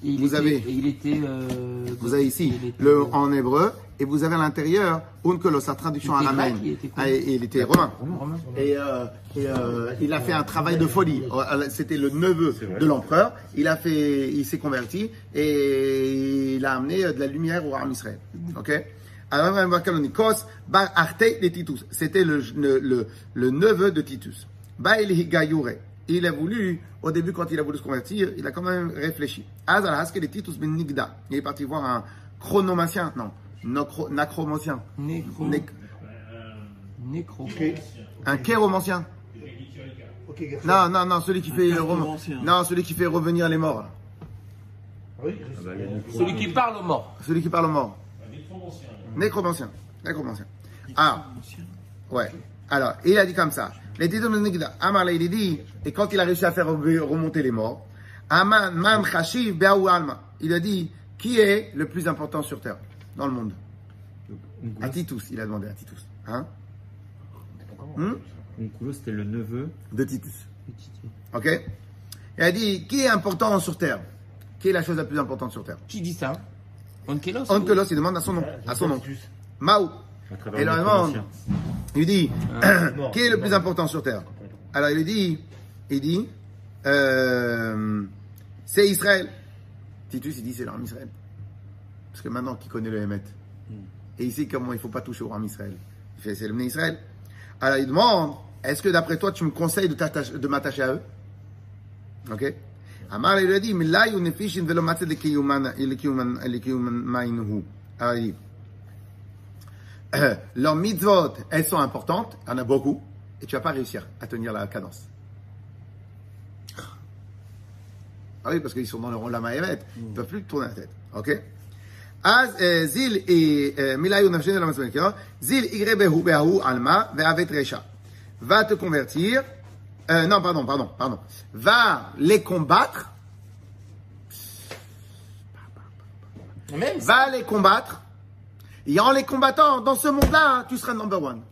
Il vous était, avez, il était, euh, vous avez ici était, le en hébreu et vous avez à l'intérieur Onkelos, sa traduction araméenne. Il était, ah, et, il était romain. romain. Et, euh, et euh, il a fait un travail de folie. C'était le neveu de l'empereur. Il a fait, il s'est converti et il a amené de la lumière au Am Israël. Ok. Alors Onkelos bar Artei de Titus. C'était le, le, le, le neveu de Titus. Baeli Gayure. Il a voulu, au début, quand il a voulu se convertir, il a quand même réfléchi. Il est parti voir un chronomacien, non, nacromacien. Nécro. Nécro. Un kéromancien. Non, non, non, celui qui fait le roman. Non, celui qui fait revenir les morts. Oui. Celui qui parle aux morts. Celui qui parle aux morts. Nécromancien. Nécromancien. Ah. Ouais. Alors, il a dit comme ça. Les titres de Nigda, Amar il dit, et quand il a réussi à faire remonter les morts, Aman, Man, Khashiv, Beaou Alma, il a dit, qui est le plus important sur terre, dans le monde? À Titus, il a demandé à Titus. Hein? Hum? Onkelos, c'était le neveu de Titus. Ok? Il a dit, qui est important sur terre? Qui est la chose la plus importante sur terre? Qui dit ça? Onkelos. Onkelos, il demande à son nom. À son nom. Maou. Et là, il demande. Il dit, euh, non, qui est le non. plus important sur terre? Alors il dit, il dit, euh, c'est Israël. Titus, il dit, c'est l'arme Israël. Parce que maintenant qu'il connaît le Hémet. Mm. Et il sait comment il ne faut pas toucher au l'arme Israël. Il fait, c'est le Israël. Alors il demande, est-ce que d'après toi, tu me conseilles de, de m'attacher à eux? Ok. Amar, il lui a dit, mais là, il y a une fiche, il ne veut pas le mater. Alors il dit, Euh, leurs mitzvot, elles sont importantes, il y en a beaucoup, et tu vas pas réussir à tenir la cadence. Ah oui, parce qu'ils sont dans le rond de la maïret. Ils ne peuvent plus tourner la tête. Ok? Zil alma va te convertir. Euh, non, pardon, pardon, pardon. Va les combattre. Même va les combattre. Et en les combattant, dans ce monde-là, hein, tu seras number one.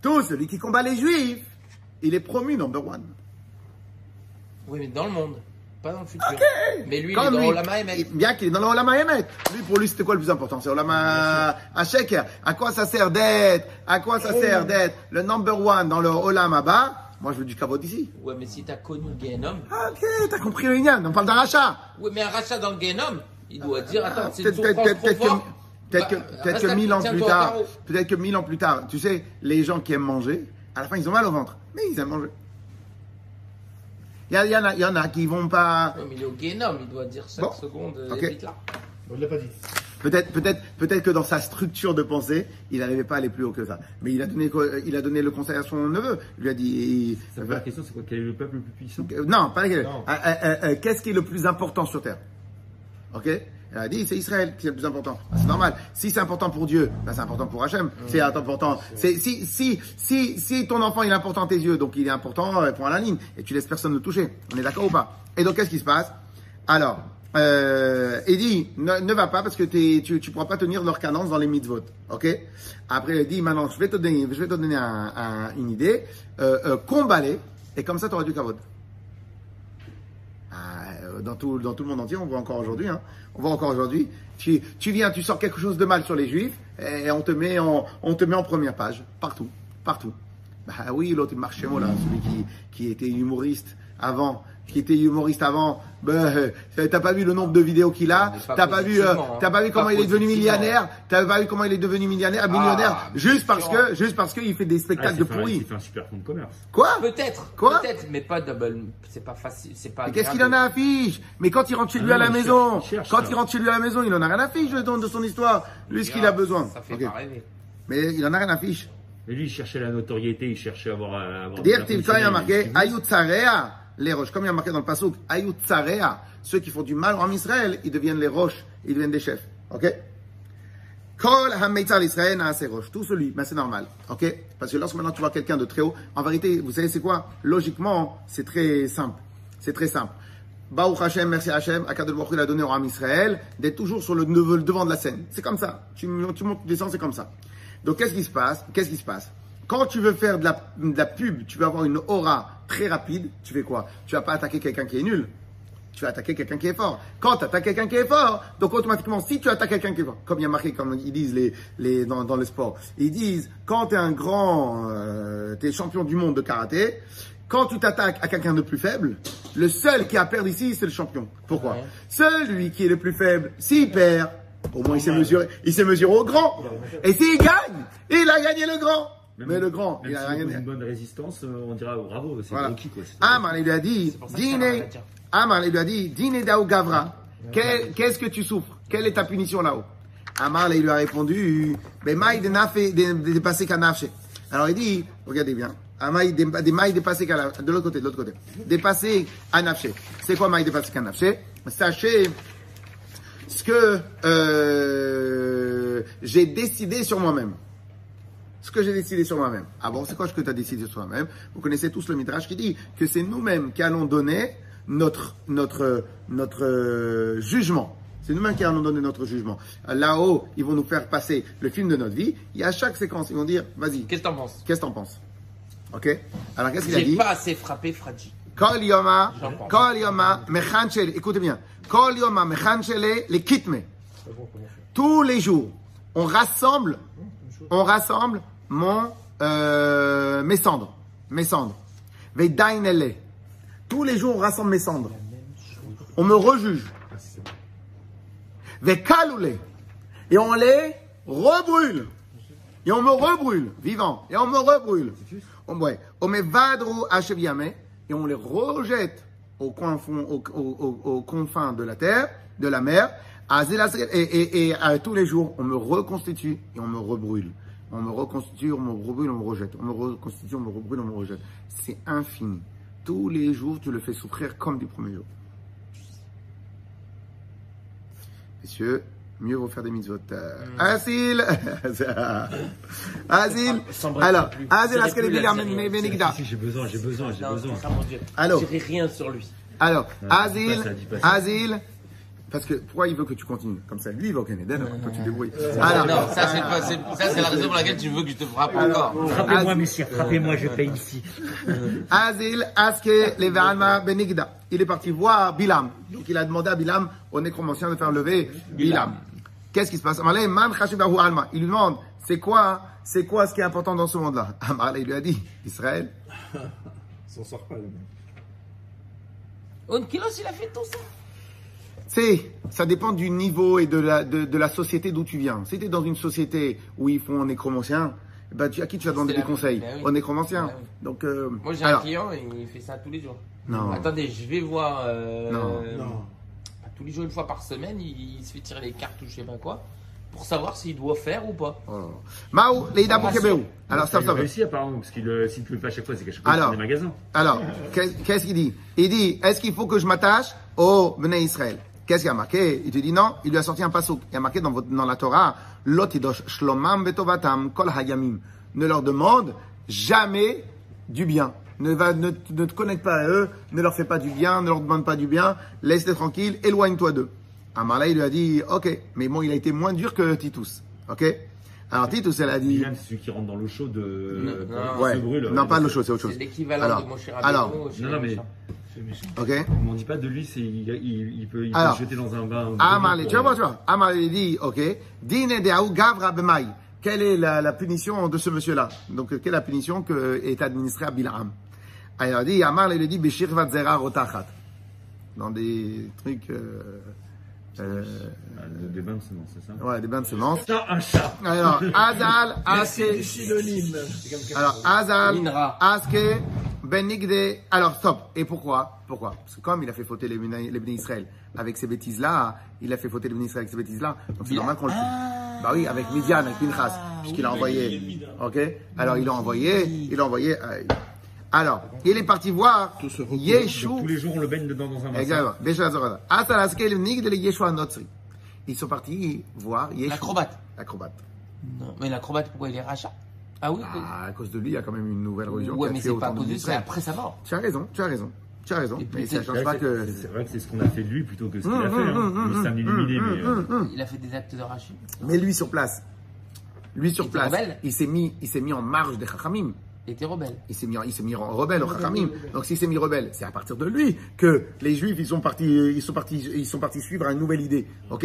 Tout celui qui combat les Juifs, il est promu number one. Oui, mais dans le monde, pas dans le futur. Okay. Mais lui, comme il est dans Olam Haemet. Bien qu'il est dans Olam Haemet. Lui, pour lui, c'était quoi le plus important? C'est Olam Haemet. À quoi ça sert d'être? À quoi ça sert d'être le number one dans le Olam Aba? Moi, je veux du Kavod ici. Ouais, mais si t'as connu le Genom. Ok, t'as compris le Genom. On parle d'un rachat. Oui, mais un rachat dans le Genom, il doit dire, attends, c'est tout trop fort. Peut-être que mille ans plus tard, peut-être que mille ans plus tard, tu sais, les gens qui aiment manger, à la fin, ils ont mal au ventre. Mais ils aiment manger. Il y en a, il y en a qui vont pas... Non, mais il est au Genom, il doit dire chaque seconde, évite là. On ne l'a pas dit. Peut-être, peut-être, peut-être que dans sa structure de pensée, il n'arrivait pas à aller plus haut que ça. Mais il a donné, il a donné le conseil à son neveu. Il lui a dit. Ça va, la question, c'est quoi? Quel est le peuple le plus puissant? Non, pas laquelle. Euh, euh, euh, Qu'est-ce qui est le plus important sur terre? Ok. Elle a dit, c'est Israël qui est le plus important. Ben, c'est normal. Si c'est important pour Dieu, ben, c'est important pour Hachem. Mmh, c'est important. C'est, si, si, si, si ton enfant, il est important à tes yeux, donc il est important, euh, point à la ligne. Et tu laisses personne le toucher. On est d'accord ou pas? Et donc, qu'est-ce qui se passe? Alors. Euh, il dit, ne, ne va pas parce que tu ne pourras pas tenir leur cadence dans les mitzvot. Ok? Après, il dit, maintenant, je vais te donner, je vais te donner un, un, une idée. Euh, euh, combat-les, et comme ça, tu auras du kavod. Euh, dans, tout, dans tout le monde entier, on voit encore aujourd'hui. Hein, on voit encore aujourd'hui. Tu, tu viens, tu sors quelque chose de mal sur les juifs, et on te met en, on te met en première page. Partout. Partout. Bah oui, l'autre, il marche chez moi, là, celui qui, qui était humoriste avant. qui était humoriste avant, bah, t'as pas vu le nombre de vidéos qu'il a, t'as pas vu, euh, t'as pas vu comment pas il est devenu millionnaire, t'as pas vu comment il est devenu millionnaire, ah, millionnaire, juste parce que, juste parce qu'il fait des spectacles ah, de pourris. Il fait un super fonds de commerce. Quoi? Peut-être. Quoi? Peut-être, mais pas double, c'est pas facile, c'est pas. Mais qu'est-ce qu'il en a à fiche? Mais quand il rentre chez lui ah, à la maison, cherche, cherche, quand ça. il rentre chez lui à la maison, il en a rien à fiche, je donne de son histoire. Lui, ce qu'il a besoin. Ça fait okay. pas rêver. Mais il en a rien à fiche. Mais lui, il cherchait la notoriété, il cherchait à avoir, dire qu'il a marqué, Ayut Sarea. Les roches, comme il y a marqué dans le Pasuk, Ayut Tsarea, ceux qui font du mal en Israël, ils deviennent les roches, ils deviennent des chefs. Ok? Kol Hametzar l'Israël a ses roches. Tout celui, mais c'est normal. Ok? Parce que lorsque maintenant tu vois quelqu'un de très haut, en vérité, vous savez c'est quoi? Logiquement, c'est très simple. C'est très simple. Baruch Hashem, merci Hashem, Hakadosh Barouh il a donné au Ham Israël, d'être toujours sur le devant de la scène. C'est comme ça. Tu, tu montes, tu descends, c'est comme ça. Donc qu'est-ce qui se passe? Qu'est-ce qui se passe? Quand tu veux faire de la, de la pub, tu veux avoir une aura très rapide, tu fais quoi? Tu vas pas attaquer quelqu'un qui est nul. Tu vas attaquer quelqu'un qui est fort. Quand tu attaques quelqu'un qui est fort, donc automatiquement, si tu attaques quelqu'un qui est fort, comme il y a marqué, comme ils disent les, les, dans, dans le sport, ils disent, quand tu es un grand, euh, tu es champion du monde de karaté, quand tu t'attaques à quelqu'un de plus faible, le seul qui a à perdre ici, c'est le champion. Pourquoi? Ouais. Celui qui est le plus faible, s'il perd, au moins il s'est mesuré, il s'est mesuré au grand. Et s'il gagne, il a gagné le grand. Même, mais le grand, il a si rien. Une bonne résistance, on dira bravo, c'est voilà. Qui quoi. Amar, il lui a dit, dîner, Amar, il lui a dit, dîner d'Ao Gavra, qu'est-ce que tu souffres? Quelle est ta punition là-haut? Amar, il lui a répondu, mais maï de nafé, de passer canafé. Alors il dit, regardez bien, maï de maï de passer canafé, de l'autre côté, de l'autre côté, dépasser canafé. C'est quoi maï de passer canafé? Sachez ce que euh, j'ai décidé sur moi-même. Ce que j'ai décidé sur moi-même. Ah bon, c'est quoi ce que tu as décidé sur toi-même? Vous connaissez tous le Midrash qui dit que c'est nous-mêmes qui allons donner notre, notre, notre euh, jugement. C'est nous-mêmes qui allons donner notre jugement. Là-haut, ils vont nous faire passer le film de notre vie. Et à chaque séquence, ils vont dire, vas-y. Qu'est-ce que t'en penses? Qu'est-ce que t'en penses? Ok? Alors, qu'est-ce qu'il a dit? J'ai pas assez frappé, Fradji. Kol yoma, kol yoma, mechanchele. Écoutez bien. Kol yoma, mechanchele, les kitme. Tous les jours, on rassemble, on rassemble, Mon, euh, mes cendres, mes cendres. Vedainele. Tous les jours, on rassemble mes cendres. On me rejuge. Vekalule. Et on les rebrûle. Et on me rebrûle, vivant. Et on me rebrûle. On, ouais. On me vadru acheviame. Et on les rejette au coin fond, au, au, au, au confin de la terre, de la mer. Et, et, et à, tous les jours, on me reconstitue et on me rebrûle. On me reconstitue, on me rebrûle, on me rejette. On me reconstitue, on me rebrûle, on me rejette. C'est infini. tous les jours, tu le fais souffrir comme du premier jour. Messieurs, mieux vaut faire des mitzvot. Asile Asile Alors, Asile, est-ce que les Bilam et Benigda? J'ai besoin, j'ai besoin, j'ai besoin. Alors, je ne dirai rien sur lui. Alors, Asile, Asile. Parce que pourquoi il veut que tu continues? Comme ça, lui, il va au Canada, non, toi tu débrouilles. Alors, non, ça, c'est, pas, c'est, ça, c'est la raison pour laquelle tu veux que je te frappe alors, encore. Frappez-moi, messieurs, frappez-moi, je paye ici. Azil, Aske, Levarma, Benigda. Il est parti voir Bilam. Donc, il a demandé à Bilam, au nécromancien, de faire lever Bilam. Qu'est-ce qui se passe? Il lui demande, c'est quoi, c'est quoi ce qui est important dans ce monde-là? Amalek, il lui a dit, Israël. S'en sort pas, le mec. Onkelos, il a fait tout ça. C'est, ça dépend du niveau et de la, de, de la société d'où tu viens. Si tu es dans une société où ils font un nécromancien, bah tu, à qui tu vas demander des conseils? Au nécromancien. Donc, euh, moi j'ai alors, un client et il fait ça tous les jours. Non. Attendez, je vais voir. Euh, non. Euh, non. Tous les jours, une fois par semaine, il, il se fait tirer les cartes ou je sais pas quoi pour savoir s'il doit faire ou pas. Maou, les idabou kebéou. Alors, ça, ça va. Réussi apparemment, parce qu'il euh, si tu ne pas à chaque fois, c'est qu'à chaque fois dans les magasins. Alors, qu'est-ce qu'il dit? Il dit, est-ce qu'il faut que je m'attache au Béné d'Israël? Qu'est-ce qu'il a marqué? Il te dit non, il lui a sorti un pasuk. Il a marqué dans, votre, dans la Torah, Lotidosh shlomam betovatam kol hayamim. Ne leur demande jamais du bien. Ne, va, ne, ne te connecte pas à eux, ne leur fais pas du bien, ne leur demande pas du bien, laisse-les tranquilles, éloigne-toi d'eux. Amalek lui a dit, ok, mais bon, il a été moins dur que Titus. Ok? Alors Titus, elle a dit. Bilam, c'est celui qui rentre dans l'eau chaude, euh, non, ouais, se brûle. Non, pas l'eau chaude, c'est autre chose. C'est l'équivalent alors, de Moshe Rabbeinu. Alors, non, non, mais. Okay. On ne dit pas de lui, c'est, il, il, il peut, il alors, peut jeter dans un bain. Amalek, tu vois, tu vois. Amalek dit, ok. Dine deaou gavra bemai. Quelle est la, la punition de ce monsieur-là? Donc, quelle est la punition que est administrée à Bilam? Alors, il dit, Amalek lui dit, beshir vatzera rotachat. Dans des trucs. Euh, Euh, euh, des bains de semences, c'est ça? Ouais, des bains de semences. Un chat. Alors, Azal, Aske. Synonyme. Alors, Azal, Aske, Benigde. Alors, stop. Et pourquoi? Pourquoi? Parce que comme il a fait fauter les Béné Israël avec ces bêtises-là, il a fait fauter les Béné Israël avec ces bêtises-là, donc c'est normal qu'on le tue. Bah oui, avec Midian, avec Minhag, puisqu'il a envoyé. Ok? Alors, il a envoyé, il a envoyé. Alors, il est parti voir Yeshu. Tous les jours, on le baigne dedans dans un bassin. Exactement. Déjà, ils sont partis voir Yeshu. L'acrobate. L'acrobate. Non, mais l'acrobate, pourquoi il est Racha? Ah oui. Ah, à cause de lui, il y a quand même une nouvelle religion. Ouais, mais c'est pas à cause de lui, c'est après sa mort. Tu as raison, tu as raison. Tu as raison. Mais ça change pas que. C'est vrai que c'est ce qu'on a fait de lui plutôt que ce qu'il a fait. C'est un illuminé, mais. Il a fait des actes de Racha. Mais lui, sur place. Lui, sur place. Il s'est mis, il s'est mis en marge des Chachamim. Il était rebelle. Il s'est mis, il s'est mis rebelle au Chachamim. Donc s'il s'est mis rebelle, c'est à partir de lui que les Juifs ils sont partis, ils sont partis, ils sont partis suivre une nouvelle idée. Ok?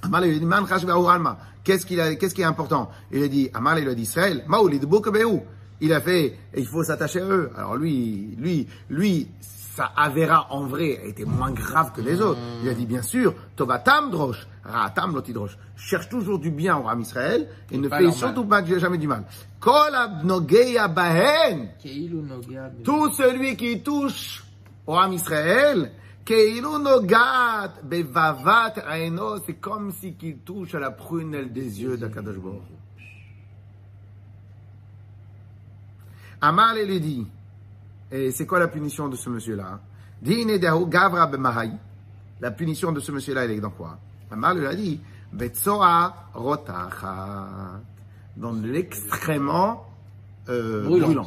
Amalek lui dit Man Chashva Alma. Qu'est-ce qu'il a, qu'est-ce qui est important? Il a dit Amalek lui dit Israël. Maouli de Bokebeu. Il a fait. Il faut s'attacher à eux. Alors lui, lui, lui, ça avéra en vrai a été moins grave que les autres. Il a dit bien sûr Tovatam Drosh, Ratam Lotidrosh. Cherche toujours du bien au Ram Israël et c'est ne fais surtout pas jamais du mal. Tout celui qui touche au Ham Israël, c'est comme si qu'il touche à la prunelle des yeux d'Hakadosh Barouh. Amalek lui dit, et c'est quoi la punition de ce monsieur-là? La punition de ce monsieur-là, elle est dans quoi? Amalek lui a dit, dans l'extrêmement euh, brûlant.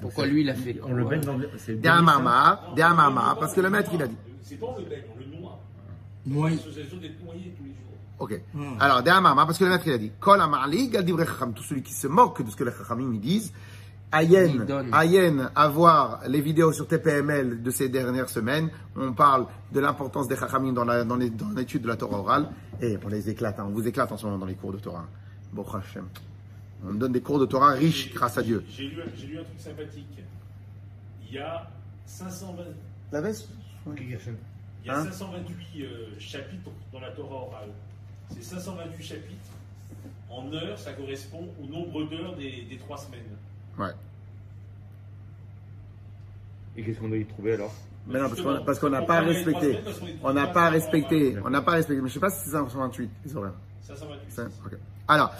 Pourquoi lui il a fait? On le baigne dans le. C'est D'amama, D'amama, parce que le maître il a dit. C'est pas on le baigne, on le noie. Noie. L'association d'être noyé tous les jours. Ok. Hmm. Alors D'amama, parce que le maître il a dit. Kol amali gal divrei chacham, tout celui qui se moque de ce que les chachamim ils disent. Ayen, Ayen, à voir les vidéos sur T P M L de ces dernières semaines. On parle de l'importance des chachamim dans, la, dans, les, dans l'étude de la Torah orale. Et on les éclate, hein, on vous éclate en ce moment dans les cours de Torah. Bon Hashem. On me donne des cours de Torah riches, grâce à Dieu. J'ai, j'ai, lu, j'ai lu un truc sympathique. Il y a cinq cent vingt... La veste oui. Il y a hein? cinq cent vingt-huit euh, chapitres dans la Torah orale. Ces cinq cent vingt-huit chapitres, en heures, ça correspond au nombre d'heures des, des trois semaines. Ouais. Et qu'est-ce qu'on doit y trouver alors? Mais non, parce qu'on, parce qu'on n'a pas respecté. On n'a pas respecté. On n'a pas respecté. Mais je ne sais pas si c'est cinq cent vingt-huit, les horaires. cinq cent vingt-huit. cinq, okay. Alors,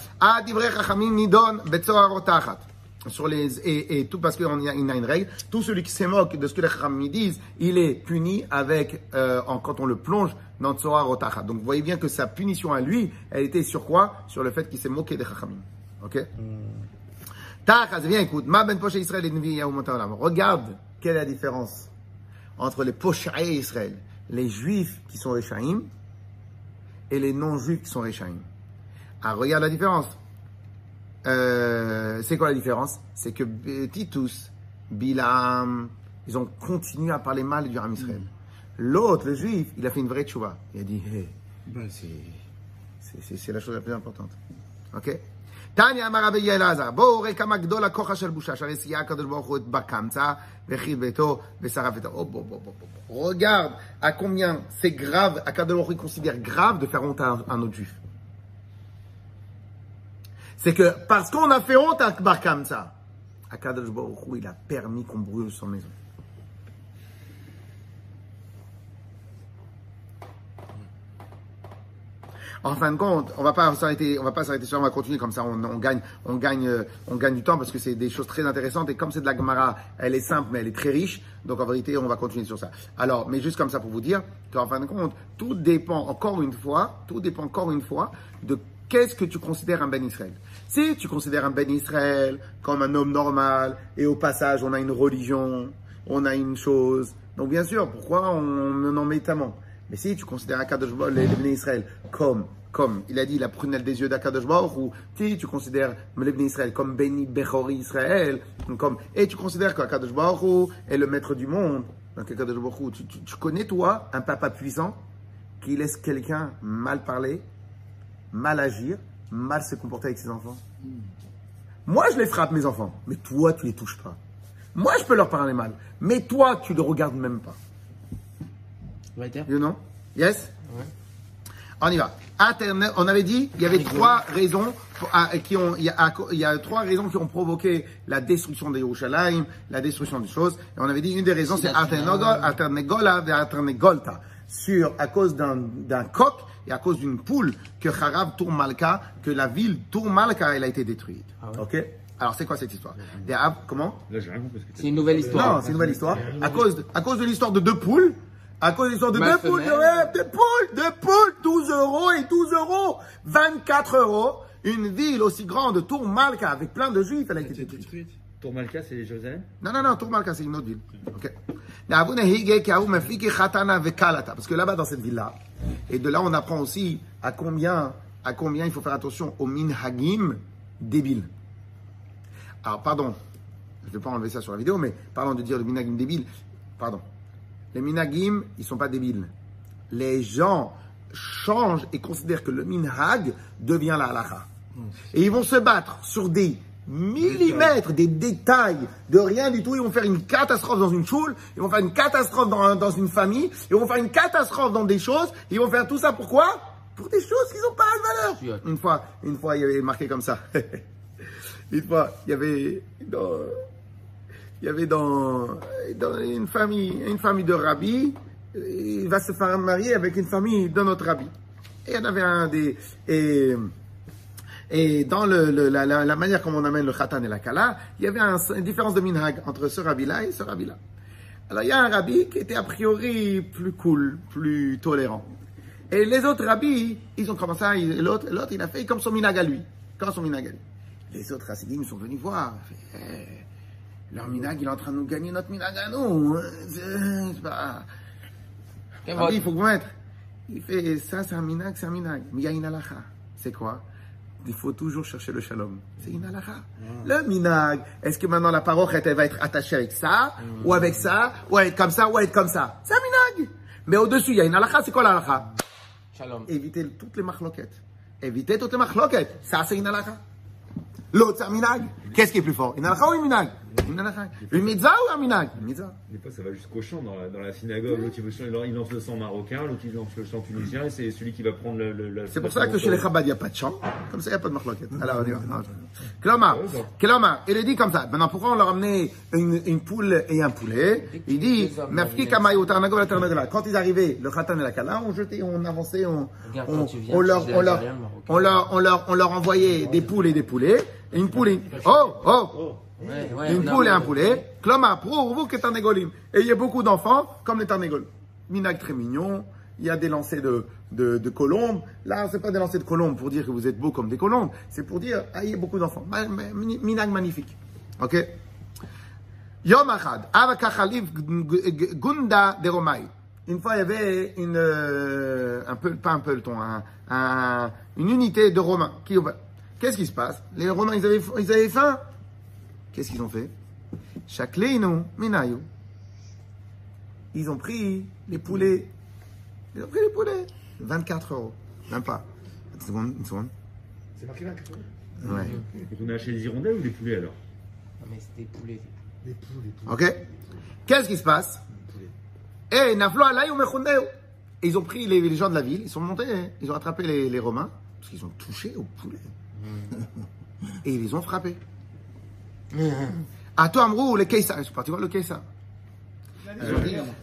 sur les, et, et tout parce qu'il y a une règle, tout celui qui se moque de ce que les Chachamim disent, il est puni avec, euh, en, quand on le plonge dans Tzora Rotacha. Donc vous voyez bien que sa punition à lui, elle était sur quoi? Sur le fait qu'il s'est moqué des Chachamim. Ok? Tach, viens, écoute. Ma ben poche Israël et Nvi Yahou Montaolam. Regarde quelle est la différence entre les poches et Israël, les juifs qui sont Réchaïm et les non-juifs qui sont Réchaïm. Ah, regarde la différence. Euh, c'est quoi la différence? C'est que Titus, Bilam, ils ont continué à parler mal du Ham Israël. L'autre, le juif, il a fait une vraie tchouva. Il a dit, hey, ben c'est, c'est, c'est, c'est la chose la plus importante. Ok? Tanya Marabe Yelazar, Boré Kamakdo la Kocha Shel Boucha, Shares Yakad Borchot Bakamsa, Vechid Beto, Vesarafeta. Oh, bon, bon, bon, bon. Regarde à combien c'est grave, à Kadol Borchot considère grave de faire honte à un, un autre juif. C'est que parce qu'on a fait honte à Bar Kamsa, Hakadosh Barouh, il a permis qu'on brûle son maison. En fin de compte, on va pas s'arrêter, on va pas s'arrêter sur, on va continuer comme ça, on, on gagne, on gagne, on gagne du temps parce que c'est des choses très intéressantes et comme c'est de la Gemara, elle est simple mais elle est très riche, donc en vérité, on va continuer sur ça. Alors, mais juste comme ça pour vous dire qu'en fin de compte, tout dépend encore une fois, tout dépend encore une fois de qu'est-ce que tu considères un Ben Israël? Si tu considères un Ben Israël comme un homme normal, et au passage, on a une religion, on a une chose, donc bien sûr, pourquoi on en met tellement? Mais si tu considères Hakadosh Barouh, les Ben Israël comme, comme, il a dit la prunelle des yeux d'Hakadosh Barouh, ou si tu considères les Ben Israël comme Béni Bechori Israël, comme, et tu considères qu'Hakadosh Barouh est le maître du monde, donc Hakadosh Barouh, tu, tu, tu connais toi, un papa puissant, qui laisse quelqu'un mal parler, mal agir, mal se comporter avec ses enfants. Mmh. Moi, je les frappe, mes enfants. Mais toi, tu les touches pas. Moi, je peux leur parler mal. Mais toi, tu les regardes même pas. You know? Yes? Ouais. On y va. Internet, on avait dit, il y avait trois raisons à, qui ont, il y, a, il y a trois raisons qui ont provoqué la destruction de Yerushalayim, la destruction des choses. Et on avait dit, une des raisons, c'est Aternegola et Aternegolta. Sur, à cause d'un, d'un coq et à cause d'une poule que Harav Tour Malka, que la ville Tour Malka, elle a été détruite. Ah ouais. Ok. Alors c'est quoi cette histoire? Des ab, comment? C'est une nouvelle histoire. Non, c'est une nouvelle histoire. À cause, de, à cause de l'histoire de deux poules, à cause de l'histoire de deux poules, ouais, deux poules, deux poules, douze euros et douze euros, vingt-quatre euros, une ville aussi grande, Tour Malka, avec plein de juifs, elle a été détruite. Tour Malka, c'est Jérusalem? Non, non, non, Tour Malka, c'est une autre ville. Ok. Parce que là-bas, dans cette ville-là, et de là, on apprend aussi à combien, à combien il faut faire attention aux minhagim débiles. Alors, pardon, je ne vais pas enlever ça sur la vidéo, mais parlons de dire le minhagim débile. Pardon. Les minhagim, ils ne sont pas débiles. Les gens changent et considèrent que le minhag devient la halacha. Et ils vont se battre sur des millimètres, des détails, de rien du tout. Ils vont faire une catastrophe dans une choule, ils vont faire une catastrophe dans, dans une famille, ils vont faire une catastrophe dans des choses, ils vont faire tout ça, pourquoi? Pour des choses qui n'ont pas de valeur. Une fois, une fois, il y avait marqué comme ça. Une fois, il y avait dans, il y avait dans, dans une famille, une famille de rabbis, il va se faire marier avec une famille d'un autre rabbi. Et il y en avait un des, et, Et dans le, le, la, la, la manière comme on amène le khatan et la kala, il y avait un, une différence de minhag entre ce rabbi-là et ce rabbi-là. Alors, il y a un rabbi qui était a priori plus cool, plus tolérant. Et les autres rabbis, ils ont commencé, l'autre, l'autre, il a fait comme son minhag à lui. Comme son minhag à lui. Les autres chassidim sont venus voir. Fait, eh, leur minhag, il est en train de nous gagner notre minhag à nous. Je sais pas. Rabbi, il faut que vous mettre. Il fait, ça, c'est un minhag, c'est un minhag. Mais il y a une halacha. C'est quoi? Il faut toujours chercher le shalom. C'est une halacha. Mmh. Le minhag. Est-ce que maintenant la parochette, elle va être attachée avec ça, mmh. ou avec ça, ou être comme ça, ou être comme ça? C'est un minhag. Mais au-dessus, il y a une halacha. C'est quoi la halacha? Shalom. Éviter toutes les machloquettes. Éviter toutes les machloquettes. Ça, c'est une halacha. L'autre, c'est un minhag. Qu'est-ce qui est plus fort? Une halacha ou une minhag? Une halacha. Une mitzvah ou un minhag? Une mitzvah. Des fois, ça va jusqu'au chant dans la, dans la synagogue. L'autre, il lance le sang marocain, l'autre, il lance le sang tunisien, et c'est celui qui va prendre le. le, le c'est pour ça que chez les Chabad, il n'y a pas de chant. Comme ça, il n'y a pas de marloquette. Alors, on y va. Kloma. Kloma. Il dit comme ça. Maintenant, pourquoi on leur a amené une, une poule et un poulet? Il dit, quand ils arrivaient, le khatan et la kala, on jetait, on avançait, on, on, on leur, on leur, on leur, on leur envoyait des poules et des poulets, et une poule. Oh, oh! ouais, ouais, d'une poule et un poulet. Cloma pro urvu que tarnégolim. Et il y a beaucoup d'enfants comme les tarnégoles. Minhag très mignon. Il y a des lancers de, de, de colombes. Là, c'est pas des lancers de colombes pour dire que vous êtes beaux comme des colombes. C'est pour dire, ah, il y a beaucoup d'enfants. Minhag magnifique. Ok? Yom Achad, Avakachalif Gunda de Romaï. Une fois, il y avait une, un peu, pas un peloton, un, un, une unité de Romains. Qu'est-ce qui se passe? Les Romains, ils avaient, ils avaient faim. Qu'est-ce qu'ils ont fait? Shakleinu Minayu. Ils ont pris les poulets. Ils ont pris les poulets. vingt-quatre euros. Même pas. Une seconde, une seconde. C'est marqué vingt-quatre euros? Ouais. On a acheté des hirondelles ou des poulets alors? Non, mais c'était des poulets. Des poules, des poules. Ok. Qu'est-ce qui se passe? Eh, Naflo Alaï ou Mechondeu. Ils ont pris les, les gens de la ville, ils sont montés, ils ont attrapé les, les Romains, parce qu'ils ont touché aux poulets. Mmh. Et ils les ont frappés. À toi, Amrou, les Kessar. Ils sont partis voir le Kessar.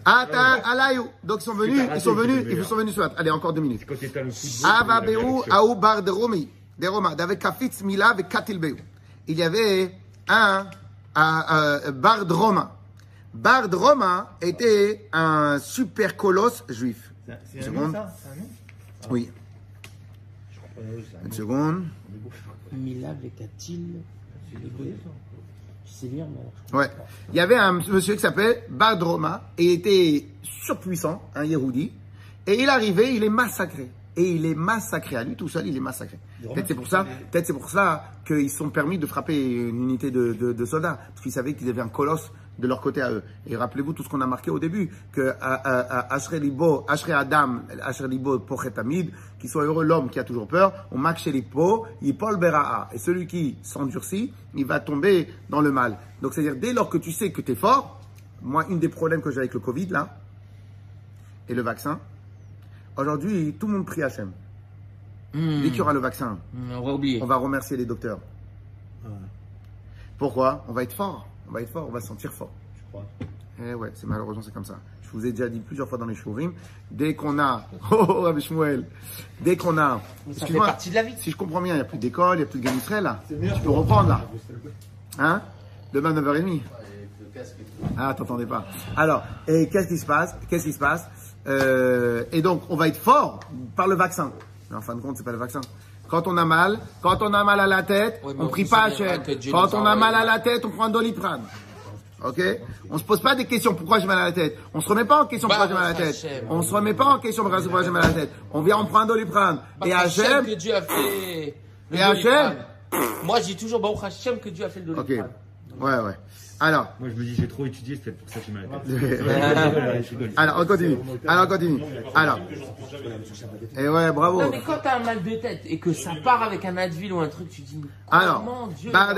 Ata Alaïou. Donc ils sont venus, ils sont venus, ils sont venus ce matin. Allez, encore deux minutes. Avabeu, Aou Bar Droma, avec Kafitz Mila, avec Katilbeu. Il y avait un. À, à Bar Droma. Bar Droma était un super colosse juif. C'est un nom, ça? C'est un nom? Ah. Oui. Je crois pas, c'est un nom. Une seconde. Mila avec Atil. C'est bien, mais. Ouais. Il y avait un monsieur qui s'appelait Bar Droma et il était surpuissant, un Yehudi. Et il arrivait, il est massacré. Et il est massacré. À lui tout seul, il est massacré. Peut-être c'est pour ça, peut-être c'est pour ça qu'ils sont permis de frapper une unité de, de, de soldats. Parce qu'ils savaient qu'ils avaient un colosse de leur côté à eux. Et rappelez-vous tout ce qu'on a marqué au début. Que Ashrei Libo, Ashrei Adam, Ashrei Libo Pochet Amid, qu'il soit heureux l'homme qui a toujours peur, on marque chez les pauvres, il Paul Bera'a. Et celui qui s'endurcit, il va tomber dans le mal. Donc c'est-à-dire, dès lors que tu sais que tu es fort, moi, une des problèmes que j'ai avec le Covid, là, et le vaccin, aujourd'hui, tout le monde prie Hachem. Mmh. Dès qu'il y aura le vaccin, mmh, on va oublier. On va remercier les docteurs. Ouais. Pourquoi? On va être fort. On va être fort, on va se sentir fort. Je crois. Eh ouais, c'est malheureusement, c'est comme ça. Je vous ai déjà dit plusieurs fois dans les shourim, dès qu'on a. Oh, oh, Rabbi Shmuel. Dès qu'on a. Ça fait partie de la vie. Si je comprends bien, il n'y a plus d'école, il n'y a plus de Génisraël là. Tu peux reprendre là. Hein? Demain, neuf heures trente. Ah, t'entendais pas. Alors, et qu'est-ce qui se passe? Qu'est-ce qui se passe? Euh, et donc, on va être fort par le vaccin. Mais en fin de compte, c'est pas le vaccin. Quand on a mal, quand on a mal à la tête, oui, on prie pas Hachem. Quand on a mal à la tête, on prend un Doliprane. Ok? On se pose pas des questions. Pourquoi j'ai mal à la tête? On se remet pas en question. Pourquoi j'ai mal à la tête? On se remet pas en question. Pourquoi j'ai mal à la tête? On vient, on prend un Doliprane. Et Hachem. Et Hachem. Moi, je dis toujours, Baruch Hachem, que Dieu a fait le Doliprane. Ouais, ouais. Alors. Moi, je me dis, j'ai trop étudié, c'est pour ça que j'ai mal à la tête. Alors, on continue. Alors, on continue. Alors. Et ouais, bravo. Non, mais quand t'as un mal de tête et que ça part avec un Advil ou un truc, tu dis. Alors.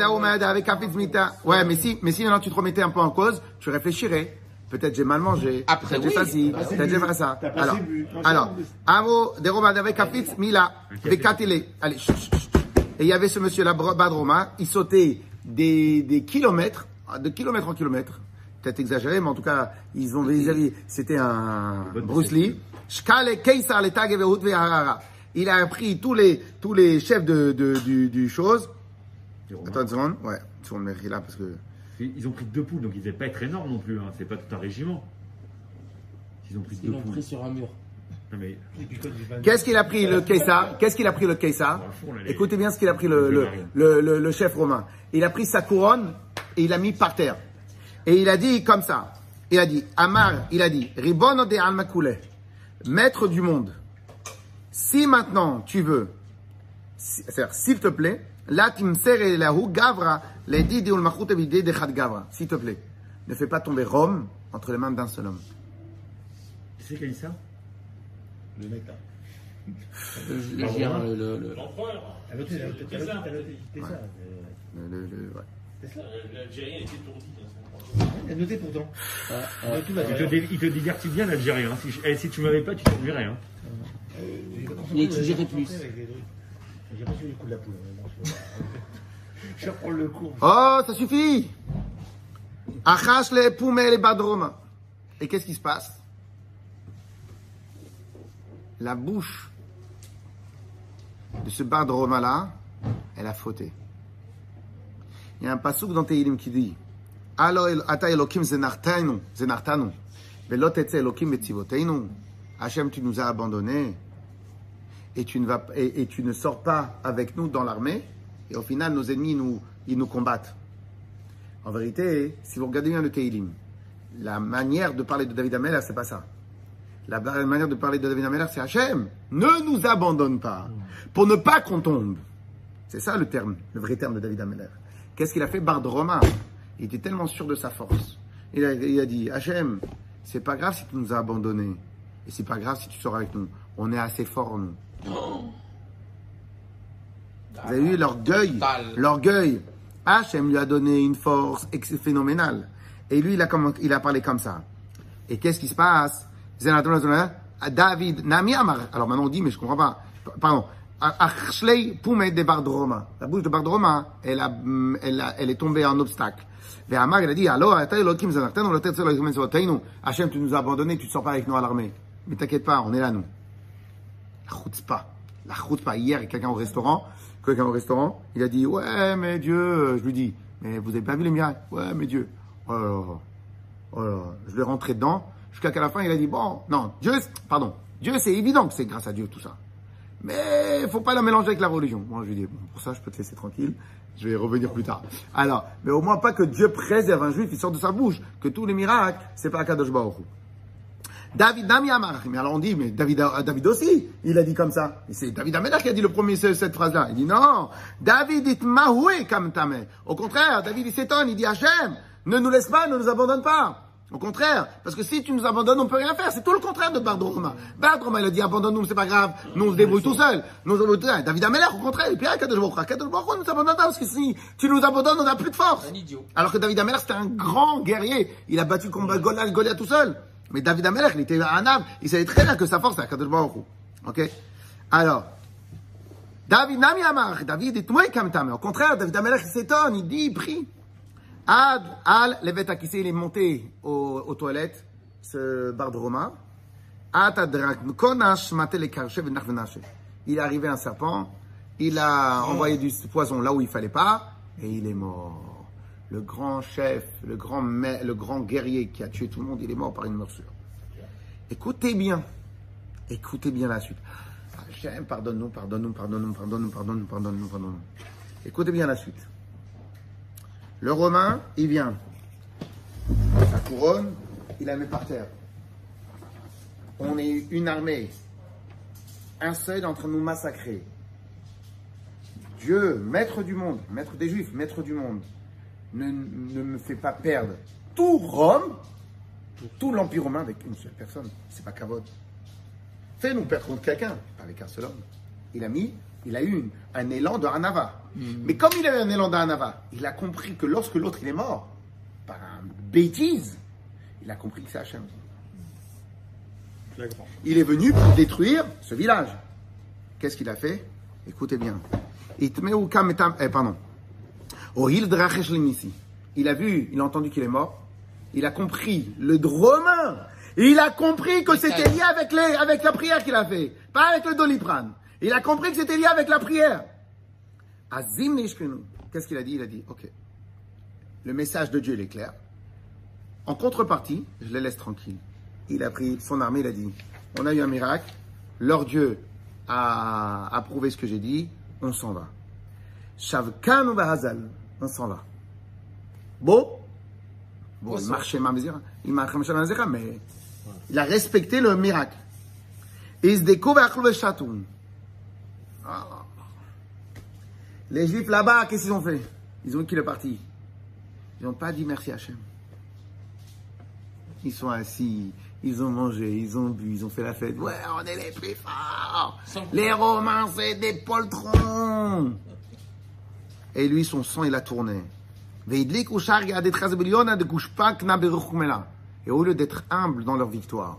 Avec un pizmita. Ouais, mais si, mais si maintenant tu te remettais un peu en cause, tu réfléchirais. Peut-être j'ai mal mangé. Après, j'ai pas si. Peut-être j'ai fait ça. Alors. Alors. Amo, Deromad avec un pizmita, Mila, avec Katélé. Allez, et il y avait ce monsieur-là, Bar Droma, il sautait des, des kilomètres, de kilomètre en kilomètre. Peut-être exagéré, mais en tout cas, ils ont des. C'était un Bruce Lee. Il a appris tous les, tous les chefs de, de, du, du chose. Attends une seconde. Ouais, une seconde, mais là, parce que. Ils ont pris deux poules, donc ils ne devaient pas être énormes non plus. Hein. C'est pas tout un régiment. Ils ont pris deux poules. Ils l'ont pris sur un mur. Mais... Qu'est-ce qu'il a pris le Kessar? Qu'est-ce qu'il a pris le Kessar? Écoutez bien ce qu'il a pris le, le, le, le, le chef romain. Il a pris sa couronne et il l'a mis par terre. Et il a dit comme ça. Il a dit, Amar, il a dit, Ribono de Almakouleh, maître du monde, si maintenant tu veux, c'est-à-dire s'il te plaît, la timser la hu gavra, les didi ul machout evidé de chad gavra, s'il te plaît, ne fais pas tomber Rome entre les mains d'un seul homme. Tu sais qui a dit ça? Le mec là. L'empereur. L'Algérien était tourdi. Elle notait pourtant. Il te divertit bien l'Algérien. Si tu ne m'avais pas, tu t'ennuierais. Il exigerait plus. J'ai pas suivi le coup de la poule. Je reprends le cours. Oh, ça suffit. Achash les poumets les badromes. Et qu'est-ce qui se passe? La bouche de ce Bar Droma là, elle a fauté. Il y a un pasuk dans Tehilim qui dit Alo el ata elokim zenartanu, zenartanu, velot etse elokim betzivotenu. Hachem, tu nous as abandonnés et tu ne vas et, et tu ne sors pas avec nous dans l'armée. Et au final, nos ennemis nous ils nous combattent. En vérité, si vous regardez bien le Tehilim, la manière de parler de David Hamelekh, c'est pas ça. La manière de parler de David Hamelekh, c'est Hachem, ne nous abandonne pas, pour ne pas qu'on tombe. C'est ça le terme, le vrai terme de David Hamelekh. Qu'est-ce qu'il a fait, Bar Droma? Il était tellement sûr de sa force. Il a, il a dit, Hachem, c'est pas grave si tu nous as abandonnés. Et c'est pas grave si tu sors avec nous. On est assez forts, nous. Vous avez vu l'orgueil? L'orgueil. Hachem lui a donné une force phénoménale. Et lui, il a, comme, il a parlé comme ça. Et qu'est-ce qui se passe? David, Nami Amar. Alors maintenant on dit, mais je ne comprends pas. Pardon. La bouche de Bar Droma, elle, a, elle, a, elle est tombée en obstacle. Et Amar, il a dit, alors, Hachem, tu nous as abandonnés, tu ne sors pas avec nous à l'armée. Mais t'inquiète pas, on est là, nous. La Chutzpah. La Chutzpah. Hier, quelqu'un au restaurant, quelqu'un au restaurant, il a dit, ouais, mais Dieu, je lui dis, mais vous n'avez pas vu les miracles? Ouais, mais Dieu. Oh là là, oh là là. Je l'ai rentré dedans. Jusqu'à qu'à la fin, il a dit, bon, non, Dieu, pardon, Dieu, c'est évident que c'est grâce à Dieu, tout ça. Mais il ne faut pas la mélanger avec la religion. Moi, je lui dis, bon, pour ça, je peux te laisser tranquille. Je vais revenir plus tard. Alors, mais au moins pas que Dieu préserve un juif qui sort de sa bouche, que tous les miracles, c'est pas Hakadosh Barouh. David Nami Amar. Mais alors, on dit, mais David, David aussi, il a dit comme ça. C'est David Hamelekh qui a dit le premier, cette phrase-là. Il dit, non, David dit, mahoué kam tamé. Au contraire, David, il s'étonne, il dit, Hachem, ne nous laisse pas, ne nous abandonne pas. Au contraire, parce que si tu nous abandonnes, on peut rien faire. C'est tout le contraire de Bar Droma. Bar Droma, il a dit abandonne-nous, c'est pas grave. Nous on se débrouille tout seul. Nous on se débrouille tout seul. David Hamelekh, au contraire, il dit Hakadosh Barouh. Hakadosh Barouh, nous abandonne pas parce que si tu nous abandonnes, on n'a plus de force. Un idiot. Alors que David Hamelekh, c'était un grand guerrier. Il a battu combat Goliath, Goliath tout seul. Mais David Hamelekh, il était un âme. Il savait très bien que sa force, c'est Hakadosh Barouh. Ok. Alors, David Nami Amar. David est moué comme tamé. Au contraire, David Hamelekh, il s'étonne, il dit, il prie. Ad al levet akissé, il est monté aux, aux toilettes, ce Bar Droma. Il est arrivé un serpent, il a envoyé du poison là où il fallait pas, et il est mort. Le grand chef, le grand, le grand guerrier qui a tué tout le monde, il est mort par une morsure. Écoutez bien, écoutez bien la suite. Hachem, pardonne-nous, pardonne-nous, pardonne-nous, pardonne-nous, pardonne-nous, pardonne-nous, pardonne-nous. Écoutez bien la suite. Le Romain, il vient. Sa couronne, il la met par terre. On est une armée. Un seul en train de nous massacrer. Dieu, maître du monde, maître des Juifs, maître du monde, ne, ne me fait pas perdre tout Rome, tout l'Empire romain avec une seule personne. C'est pas Kavod. Fais-nous perdre contre quelqu'un, pas avec un seul homme. Il a mis... Il a eu une, un élan de Hanava. Mmh. Mais comme il avait un élan de Hanava, il a compris que lorsque l'autre il est mort, par une bêtise, il a compris que c'est Hachem. Il est venu pour détruire ce village. Qu'est-ce qu'il a fait? Écoutez bien. Eh, pardon. Il a vu, il a entendu qu'il est mort. Il a compris le Dromain. Il a compris que c'était lié avec, les, avec la prière qu'il a fait, pas avec le Doliprane. Il a compris que c'était lié avec la prière. Azim Nishkenu. Qu'est-ce qu'il a dit? Il a dit, ok, le message de Dieu, il est clair. En contrepartie, je les laisse tranquilles. Il a pris son armée, il a dit, on a eu un miracle, leur Dieu a approuvé ce que j'ai dit, on s'en va. Shavkanu Bahazal, on s'en va. Bon, bon, il marchait Mamzira, il marchait Mamzira, mais il a respecté le miracle. Il se découvre le chatoun. Oh. Les Juifs là-bas, qu'est-ce qu'ils ont fait? Ils ont quitté le parti. Ils n'ont pas dit merci à Hachem. Ils sont assis, ils ont mangé, ils ont bu, ils ont fait la fête. Ouais, on est les plus forts. Les Romains, c'est des poltrons. Et lui, son sang, il a tourné. Et au lieu d'être humble dans leur victoire,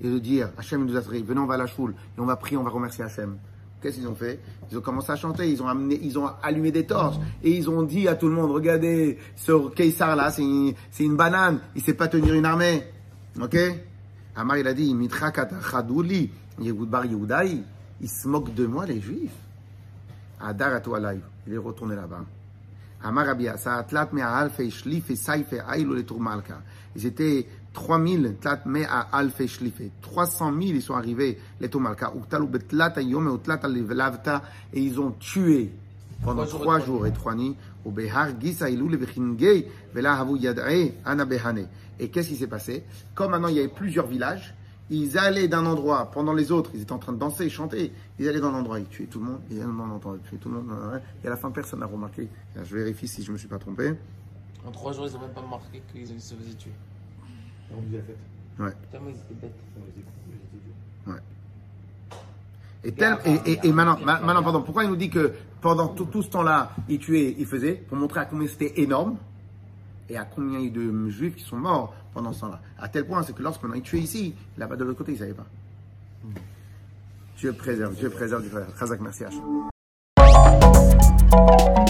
et de dire, Hachem nous a trahi, venez, on va à la Choule, et on va prier, on va remercier Hachem. Qu'est-ce qu'ils ont fait? Ils ont commencé à chanter, ils ont, amené, ils ont allumé des torches et ils ont dit à tout le monde, regardez, ce Kessar là, c'est une, une banane, il ne sait pas tenir une armée. Ok? Amar, il a dit, ils se moquent de moi les Juifs. Adar, il est retourné là-bas. Ils étaient trois mille, trois cent mille, ils sont arrivés, les Toumalka, et ils ont tué pendant trois jours et trois nuits. Et qu'est-ce qui s'est passé? Comme maintenant il y avait plusieurs villages, ils allaient d'un endroit pendant les autres, ils étaient en train de danser, chanter, ils allaient dans l'endroit, ils tuaient tout le monde, ils allaient dans l'endroit, ils tuaient tout le monde, et à la fin personne n'a remarqué. Je vérifie si je ne me suis pas trompé. En trois jours, ils n'ont même pas remarqué qu'ils se faisaient tuer. On faisait la fête. Ouais. Tellement ils étaient bêtes. Ouais. Et, tel, et, et, et maintenant, maintenant, pardon, pourquoi il nous dit que pendant tout, tout ce temps-là, ils tuaient, ils faisaient, pour montrer à combien c'était énorme et à combien il y a eu de juifs qui sont morts pendant ce temps-là. À tel point, c'est que lorsqu'on a tué ici, là-bas de l'autre côté, ils ne savaient pas. Mmh. Dieu préserve, Dieu préserve du frère. Chazak, merci à